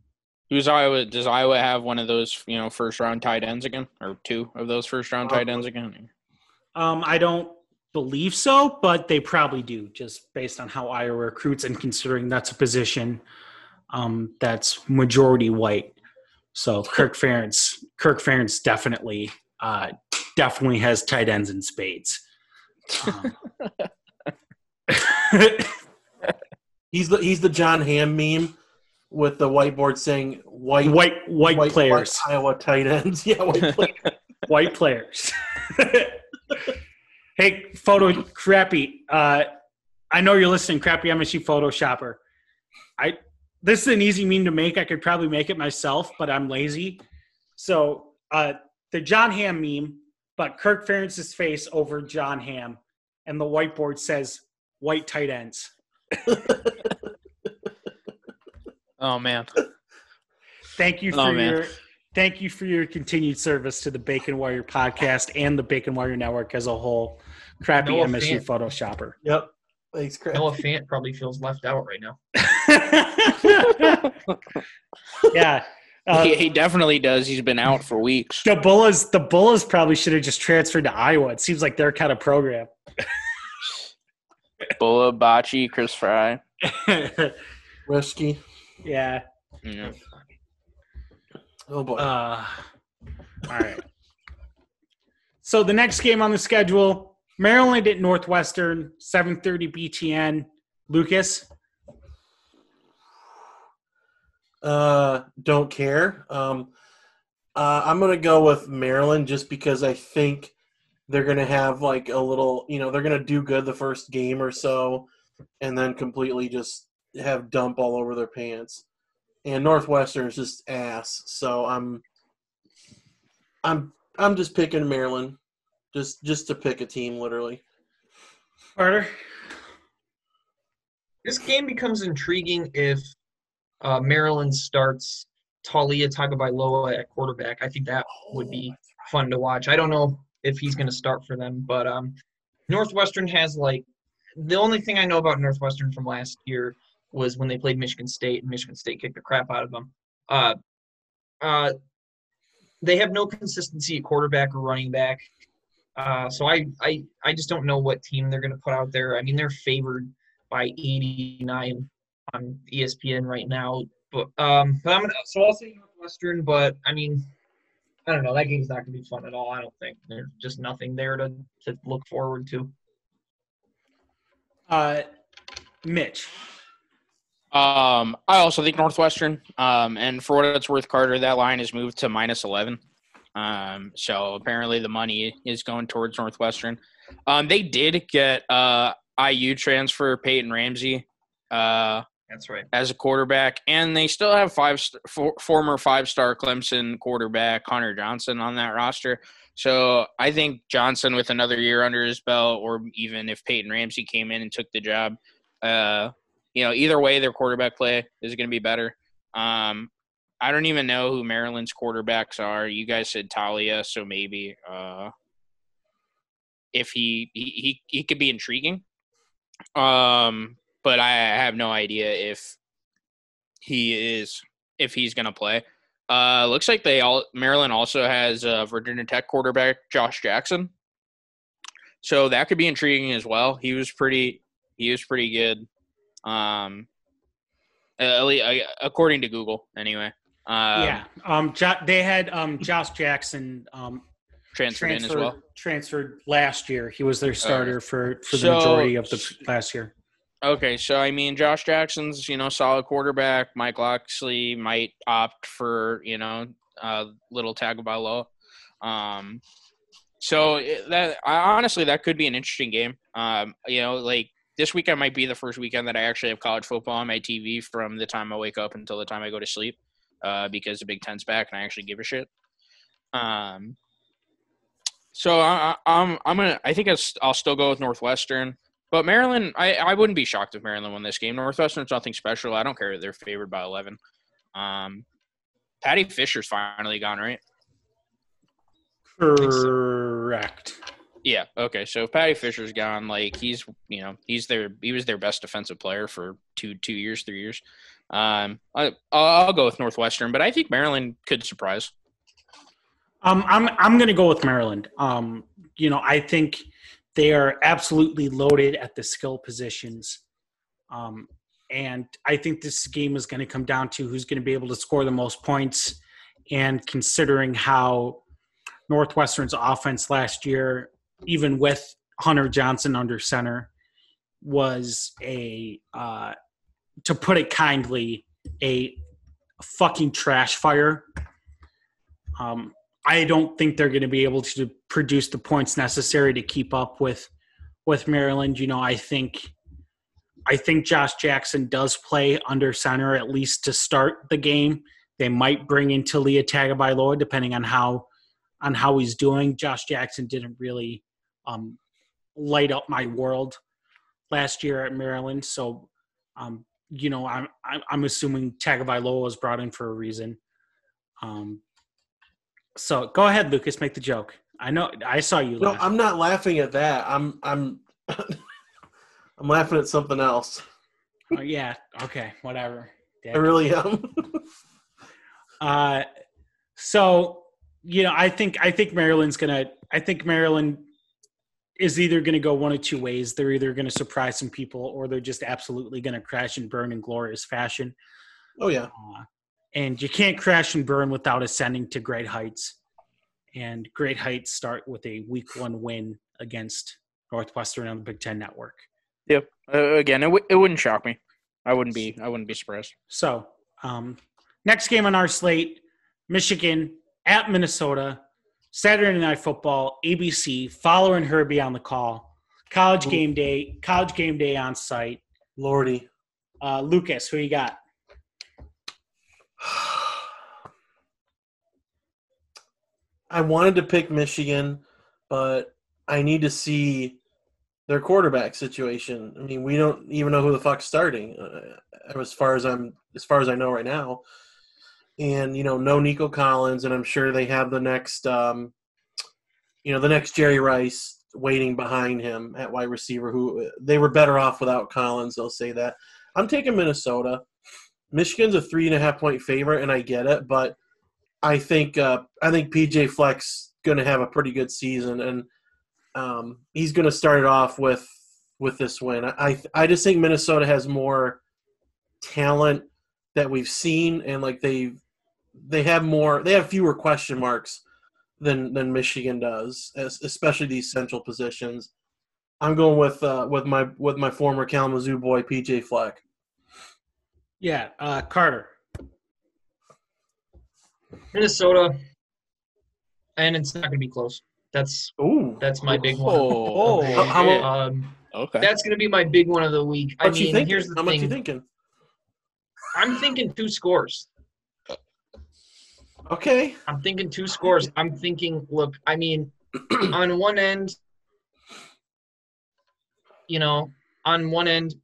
Does Iowa, does Iowa have one of those, you know, first-round tight ends again, or two of those first-round tight ends again? Um, I don't believe so, but they probably do, just based on how Iowa recruits and considering that's a position um, that's majority white. So Kirk Ferentz, Kirk Ferentz definitely, uh, definitely has tight ends in spades. Um, he's the he's the John Hamm meme. With the whiteboard saying white white white, white players, white Iowa tight ends, yeah, white players. white players. Hey, photo crappy. Uh, I know you're listening, crappy M S U Photoshopper. I this is an easy meme to make. I could probably make it myself, but I'm lazy. So uh, the John Hamm meme, but Kirk Ferentz's face over John Hamm, and the whiteboard says white tight ends. Oh man! Thank you for oh, your thank you for your continued service to the Bacon Warrior podcast and the Bacon Warrior Network as a whole. Crappy Noah M S U Fant. Photoshopper. Yep, thanks, Crappy. Noah Fant probably feels left out right now. yeah, uh, he, he definitely does. He's been out for weeks. The Bullas, the Bullas probably should have just transferred to Iowa. It seems like their kind of program. Bulla, Bocce, Chris Fry, Risky. Yeah. yeah. Oh, boy. Uh, all right. So the next game on the schedule, Maryland at Northwestern, seven thirty B T N. Lucas? Uh, don't care. Um, uh, I'm going to go with Maryland just because I think they're going to have like a little, you know, they're going to do good the first game or so and then completely just have dump all over their pants, and Northwestern is just ass. So I'm, I'm, I'm just picking Maryland, just just to pick a team, literally. Carter, this game becomes intriguing if uh, Maryland starts Talia Tagovailoa at quarterback. I think that would be fun to watch. I don't know if he's going to start for them, but um, Northwestern has like the only thing I know about Northwestern from last year was when they played Michigan State, and Michigan State kicked the crap out of them. Uh, uh, they have no consistency at quarterback or running back. Uh, so I, I, I just don't know what team they're going to put out there. I mean, they're favored by eighty-nine on E S P N right now. But, um, but I'm gonna, so I'll say Northwestern, but, I mean, I don't know. That game's not going to be fun at all, I don't think. There's just nothing there to, to look forward to. Uh, Mitch. Um, I also think Northwestern, um, and for what it's worth, Carter, that line has moved to minus eleven. Um, so apparently the money is going towards Northwestern. Um, they did get, uh, I U transfer Peyton Ramsey, uh, that's right, as a quarterback, and they still have five four, former five-star Clemson quarterback Hunter Johnson on that roster. So I think Johnson with another year under his belt, or even if Peyton Ramsey came in and took the job, uh, you know, either way, their quarterback play is going to be better. Um, I don't even know who Maryland's quarterbacks are. You guys said Talia, so maybe uh, if he, he he he could be intriguing. Um. But I have no idea if he is if he's going to play. Uh, looks like they all Maryland also has uh, Virginia Tech quarterback Josh Jackson, so that could be intriguing as well. He was pretty he was pretty good, um, at least, according to Google anyway. Um, yeah, um, jo- they had um, Josh Jackson um, transferred, transferred in as well. Transferred last year. He was their starter uh, for for the so, majority of the last year. Okay, so, I mean, Josh Jackson's, you know, solid quarterback. Mike Loxley might opt for, you know, uh, little Tagovailoa. Um, so, that honestly, that could be an interesting game. Um, you know, like, this weekend might be the first weekend that I actually have college football on my T V from the time I wake up until the time I go to sleep, uh, because the Big Ten's back and I actually give a shit. Um, so, I, I'm, I'm going to – I think I'll still go with Northwestern. But Maryland, I, I wouldn't be shocked if Maryland won this game. Northwestern's nothing special. I don't care if they're favored by eleven. Um, Patty Fisher's finally gone, right? Correct. Yeah. Okay. So if Patty Fisher's gone, like he's, you know, he's their, he was their best defensive player for two, two years, three years. Um, I, I'll go with Northwestern, but I think Maryland could surprise. Um, I'm, I'm going to go with Maryland. Um, you know, I think they are absolutely loaded at the skill positions. Um, and I think this game is going to come down to who's going to be able to score the most points. And considering how Northwestern's offense last year, even with Hunter Johnson under center, was a, uh, to put it kindly, a fucking trash fire. Um, I don't think they're going to be able to produce the points necessary to keep up with, with Maryland. You know, I think, I think Josh Jackson does play under center, at least to start the game. They might bring in Talia Tagovailoa, depending on how, on how he's doing. Josh Jackson didn't really um, light up my world last year at Maryland. So, um, you know, I'm, I'm assuming Tagovailoa was brought in for a reason. Um, so go ahead, Lucas, make the joke. I know I saw you. No, laugh. I'm not laughing at that. I'm, I'm, I'm laughing at something else. Oh yeah. Okay. Whatever. Dad. I really am. uh, so, You know, I think I think Maryland's gonna. I think Maryland is either gonna go one of two ways. They're either gonna surprise some people, or they're just absolutely gonna crash and burn in glorious fashion. Oh yeah, uh, and you can't crash and burn without ascending to great heights. And great heights start with a week one win against Northwestern on the Big Ten Network. Yep. Uh, again, it w- it wouldn't shock me. I wouldn't be. I wouldn't be surprised. So, um, next game on our slate, Michigan at Minnesota, Saturday Night Football, A B C, Fowler and Herbie on the call, college game day, college game day on site. Lordy. Uh, Lucas, who you got? I wanted to pick Michigan, but I need to see their quarterback situation. I mean, we don't even know who the fuck's starting, uh, as far as I'm, as far as I know right now. And, you know, no Nico Collins, and I'm sure they have the next, um, you know, the next Jerry Rice waiting behind him at wide receiver, who they were better off without Collins. They'll say that. I'm taking Minnesota. Michigan's a three and a half point favorite, and I get it, but I think uh, I think P J. Fleck's going to have a pretty good season, and um, he's going to start it off with with this win. I I just think Minnesota has more talent that we've seen, and like they've. They have more. They have fewer question marks than than Michigan does, especially these central positions. I'm going with uh, with my with my former Kalamazoo boy, P J. Fleck. Yeah, uh, Carter. Minnesota, and it's not going to be close. That's Ooh. that's my big one. Oh, oh. How, how, um, okay, that's going to be my big one of the week. What I mean, you here's the how thing. How much you thinking? I'm thinking two scores. Okay. I'm thinking two scores. I'm thinking, look, I mean, on one end, you know, on one end,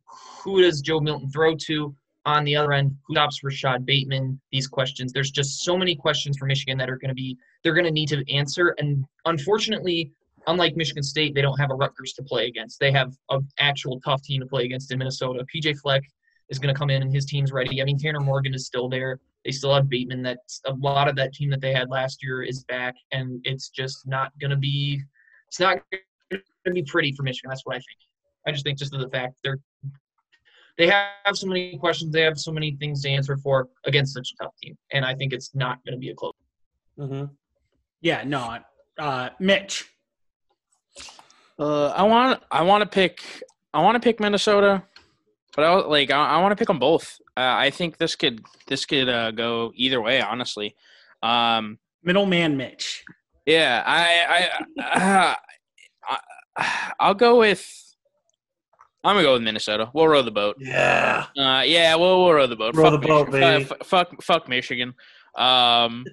who does Joe Milton throw to? On the other end, who stops Rashad Bateman? These questions. There's just so many questions for Michigan that are going to be, they're going to need to answer. And unfortunately, unlike Michigan State, they don't have a Rutgers to play against. They have an actual tough team to play against in Minnesota. P J. Fleck is going to come in and his team's ready. I mean, Tanner Morgan is still there. They still have Bateman. That's a lot of that team that they had last year is back, and it's just not going to be – it's not going to be pretty for Michigan. That's what I think. I just think just of the fact they're they have so many questions. They have so many things to answer for against such a tough team, and I think it's not going to be a close. Mm-hmm. Yeah, no. Uh, Mitch. Uh, I want I want to pick I want to pick Minnesota. But I like I, I want to pick them both. Uh, I think this could this could uh, go either way, honestly. Um, Middleman Mitch. Yeah, I I, uh, I I'll go with I'm gonna go with Minnesota. We'll row the boat. Yeah. Uh, yeah, we'll we'll row the boat. Row fuck the Michigan. boat, baby. Fuck, fuck fuck Michigan. Um,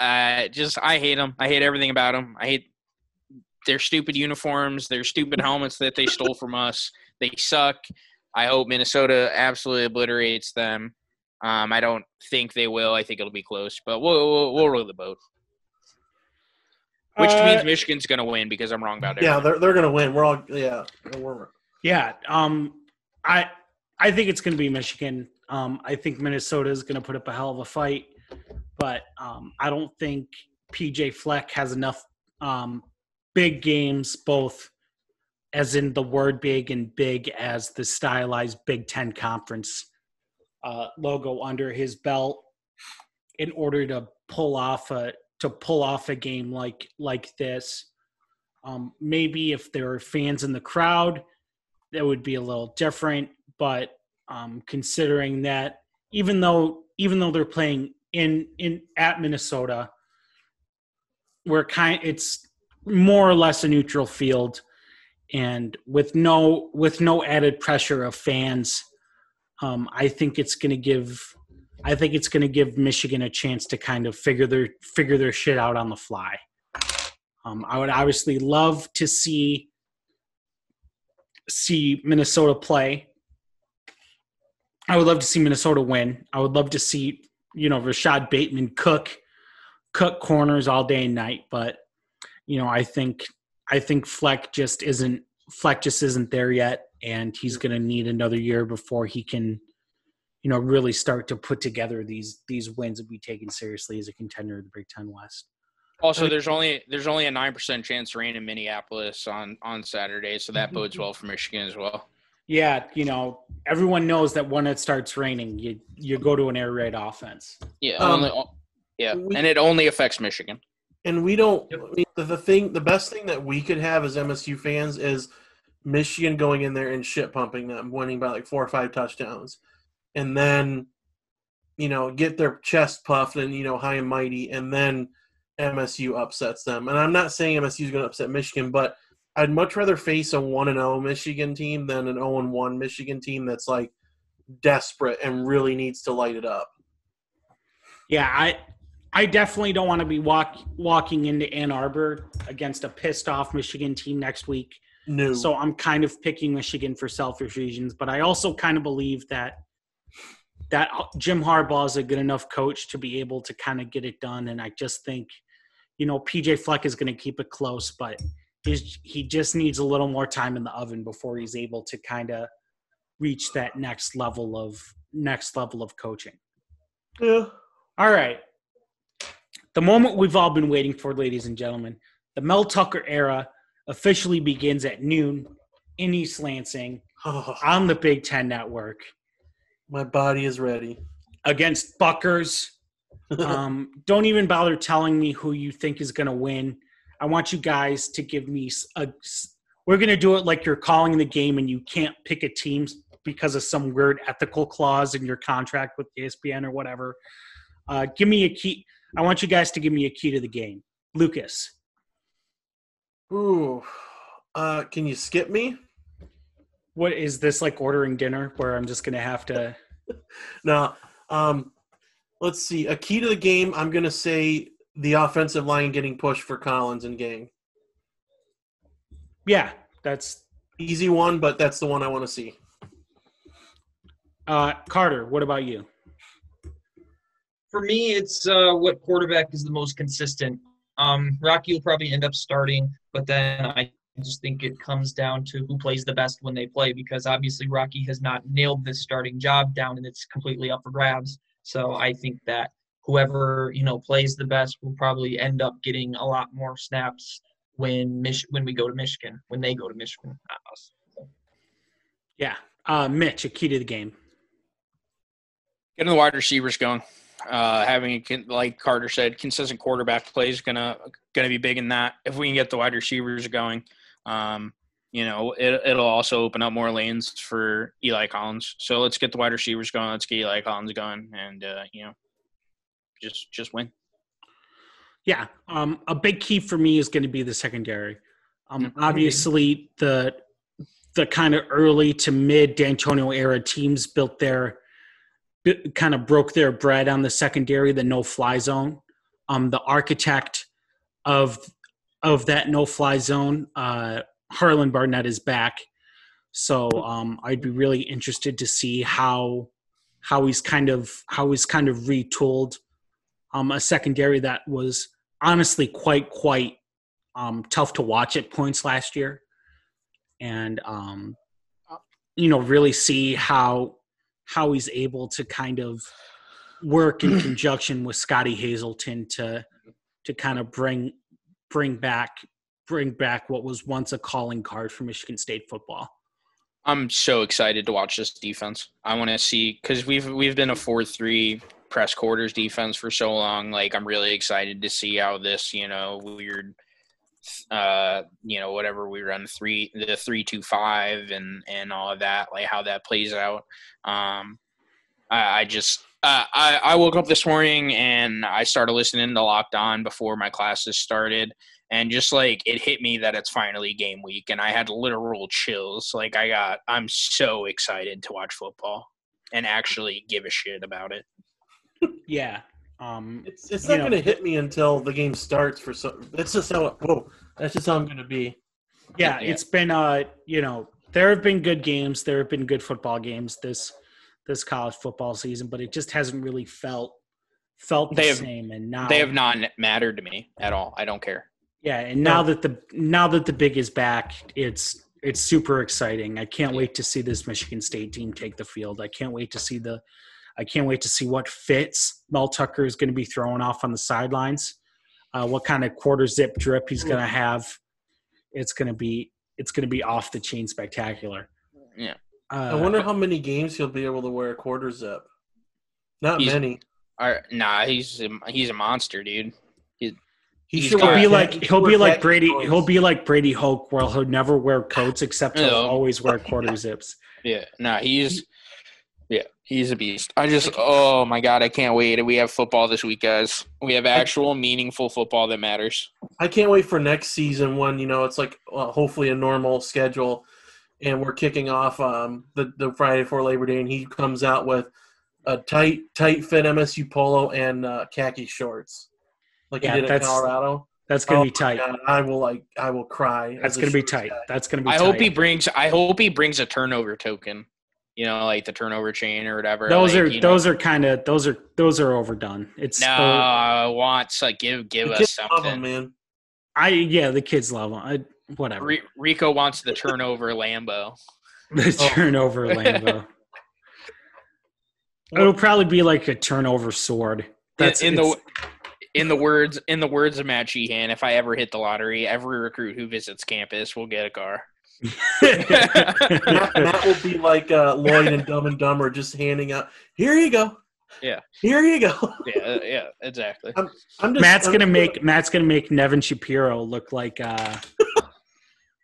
uh, just I hate them. I hate everything about them. I hate their stupid uniforms, their stupid helmets that they stole from us. They suck. I hope Minnesota absolutely obliterates them. Um, I don't think they will. I think it'll be close, but we'll we'll, we'll roll the boat. Which uh, means Michigan's going to win because I'm wrong about it. Yeah, they're they're going to win. We're all yeah. We're, yeah. Um, I I think it's going to be Michigan. Um, I think Minnesota is going to put up a hell of a fight, but um, I don't think P J Fleck has enough um, big games, both as in the word big and big as the stylized Big Ten conference uh, logo under his belt, in order to pull off a to pull off a game like like this. Um, maybe if there are fans in the crowd, that would be a little different. But um, considering that, even though even though they're playing in in at Minnesota, we're kind it's more or less a neutral field, and with no with no added pressure of fans, um, I think it's going to give. I think it's going to give Michigan a chance to kind of figure their figure their shit out on the fly. Um, I would obviously love to see see Minnesota play. I would love to see Minnesota win. I would love to see you know Rashad Bateman cook cook corners all day and night. But you know I think I think Fleck just isn't Fleck just isn't there yet, and he's going to need another year before he can. you know, really start to put together these these wins and be taken seriously as a contender in the Big Ten West. Also, there's only there's only a nine percent chance rain in Minneapolis on, on Saturday, so that bodes well for Michigan as well. Yeah, you know, everyone knows that when it starts raining, you you go to an air raid offense. Yeah, um, only, yeah, we, and it only affects Michigan. And we don't I mean, the, the thing the best thing that we could have as M S U fans is Michigan going in there and shit pumping them, winning by like four or five touchdowns. And then, you know, get their chest puffed and, you know, high and mighty, and then M S U upsets them. And I'm not saying M S U is going to upset Michigan, but I'd much rather face a one and oh Michigan team than an oh and one Michigan team that's, like, desperate and really needs to light it up. Yeah, I I definitely don't want to be walk, walking into Ann Arbor against a pissed-off Michigan team next week. No. So I'm kind of picking Michigan for selfish reasons, but I also kind of believe that that Jim Harbaugh is a good enough coach to be able to kind of get it done. And I just think, you know, P J Fleck is going to keep it close, but he's, he just needs a little more time in the oven before he's able to kind of reach that next level of next level of coaching. Yeah. All right. The moment we've all been waiting for, ladies and gentlemen, the Mel Tucker era officially begins at noon in East Lansing on the Big Ten Network. My body is ready. Against Buckers. Um, don't even bother telling me who you think is going to win. I want you guys to give me a – we're going to do it like you're calling the game and you can't pick a team because of some weird ethical clause in your contract with E S P N or whatever. Uh, give me a key – I want you guys to give me a key to the game. Lucas. Ooh. Uh, can you skip me? What is this, like ordering dinner where I'm just going to have to – No. Um, let's see. A key to the game, I'm going to say the offensive line getting pushed for Collins and gang. Yeah, that's – easy one, but that's the one I want to see. Uh, Carter, what about you? For me, it's uh, what quarterback is the most consistent. Um, Rocky will probably end up starting, but then I – I just think it comes down to who plays the best when they play, because obviously Rocky has not nailed this starting job down and it's completely up for grabs. So I think that whoever, you know, plays the best will probably end up getting a lot more snaps when Mich- when we go to Michigan, when they go to Michigan. Yeah. Uh, Mitch, a key to the game. Getting the wide receivers going. Uh, having, like Carter said, consistent quarterback play is going to going to be big in that. If we can get the wide receivers going, Um, you know, it, it'll also open up more lanes for Eli Collins. So let's get the wide receivers going. Let's get Eli Collins going, and uh, you know, just just win. Yeah, um, a big key for me is going to be the secondary. Um, obviously, the the kind of early to mid Dantonio era teams built their kind of broke their bread on the secondary, the no fly zone. Um, the architect of of that no-fly zone, uh, Harlan Barnett is back. So um, I'd be really interested to see how how he's kind of how he's kind of retooled um, a secondary that was honestly quite quite um, tough to watch at points last year, and um, you know, really see how how he's able to kind of work in conjunction with Scotty Hazelton to to kind of bring bring back bring back what was once a calling card for Michigan State football. I'm so excited to watch this defense. I want to see, because we've we've been a four three press quarters defense for so long. Like, I'm really excited to see how this, you know, weird, uh, you know, whatever we run three the three two five and and all of that, like how that plays out. Um, I, I just uh, I I woke up this morning and I started listening to Locked On before my classes started. And just, like, it hit me that it's finally game week, and I had literal chills. Like, I got – I'm so excited to watch football and actually give a shit about it. Yeah. Um, it's it's not going to hit me until the game starts for some – that's just how – whoa, that's just how I'm going to be. Yeah, yeah, it's been uh, – you know, there have been good games. There have been good football games this this college football season, but it just hasn't really felt felt the same. And now they have not mattered to me at all. I don't care. Yeah, and now that the now that the big is back, it's it's super exciting. I can't wait to see this Michigan State team take the field. I can't wait to see the I can't wait to see what fits Mel Tucker is going to be throwing off on the sidelines. Uh, what kind of quarter zip drip he's going to have. It's going to be it's going to be off the chain spectacular. Yeah. Uh, I wonder how many games he'll be able to wear a quarter zip. Not many. All right, nah, he's he's a monster, dude. He's He should be like he'll be like Brady he'll be like Brady Hoke, where he'll never wear coats except he'll always wear quarter zips. Yeah, no, nah, he's yeah, he's a beast. I just oh my god, I can't wait. We have football this week, guys. We have actual meaningful football that matters. I can't wait for next season when, you know, it's like uh, hopefully a normal schedule, and we're kicking off um the, the Friday before Labor Day, and he comes out with a tight tight fit M S U polo and uh, khaki shorts. Like yeah, he did in Colorado. That's gonna oh be tight. God, I will like. I will cry. That's gonna be tight. Guy. That's gonna be. I tight. hope he brings. I hope he brings a turnover token. You know, like the turnover chain or whatever. Those like, are those know. are kind of those are those are overdone. It's no. Uh, I want to like, give give the us kids something, love them, man. I yeah, the kids love them. I, whatever. R- Rico wants the turnover Lambo. The oh. turnover Lambo. It'll probably be like a turnover sword. That's in, in the. In the words, in the words of Matt Sheehan, if I ever hit the lottery, every recruit who visits campus will get a car. Matt, Matt will be like uh, Lloyd and Dumb and Dumber, just handing out. Here you go. Yeah. Here you go. yeah, yeah, exactly. I'm, I'm just, Matt's I'm gonna, gonna make Matt's gonna make Nevin Shapiro look like uh,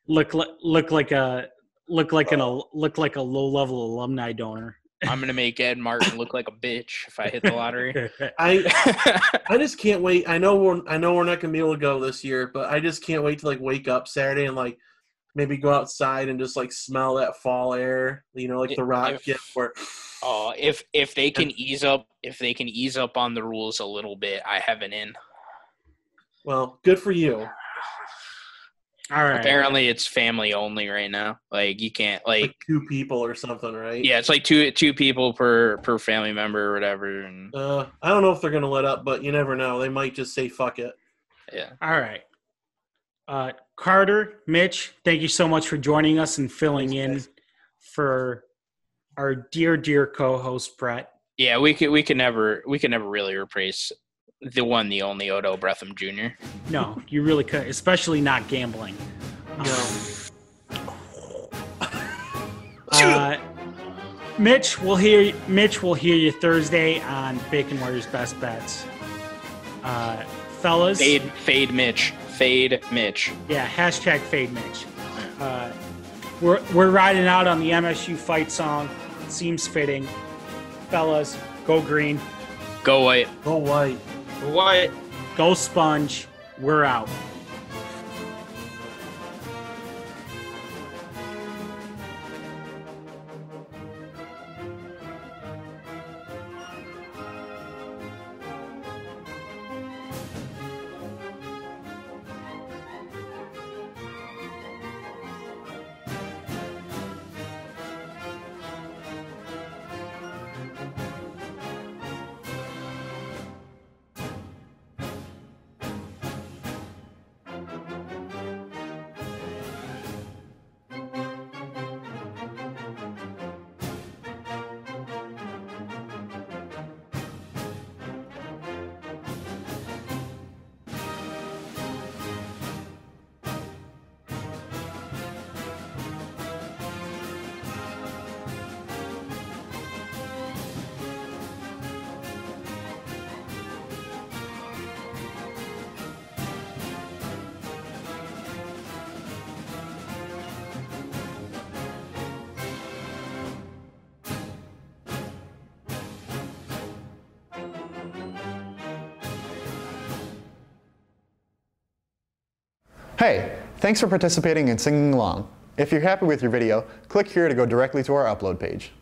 look like look like a look like an a look like a low level alumni donor. I'm going to make Ed Martin look like a bitch if I hit the lottery. I I just can't wait. I know we're I know we're not going to be able to go this year, but I just can't wait to like wake up Saturday and like maybe go outside and just like smell that fall air, you know, like the rock gift where oh, if if they can ease up if they can ease up on the rules a little bit, I have an in. Well, good for you. All right. Apparently it's family only right now. Like you can't like, like two people or something, right? Yeah, it's like two two people per, per family member or whatever. And uh, I don't know if they're gonna let up, but you never know. They might just say fuck it. Yeah. All right. Uh, Carter, Mitch, thank you so much for joining us and filling Thanks, in guys. for our dear dear co-host Brett. Yeah, we could we could never we could never really replace. The one, the only Odell Beckham Junior No, you really could, especially not gambling. No. Uh, Mitch will hear you, Mitch will hear you Thursday on Bacon Warriors Best Bets. Uh, fellas. Fade, fade Mitch. Fade Mitch. Yeah, hashtag fade Mitch. Uh, we're, we're riding out on the M S U fight song. It seems fitting. Fellas, go green. Go white. Go white. What? Go Sponge. We're out. Hey, thanks for participating and singing along. If you're happy with your video, click here to go directly to our upload page.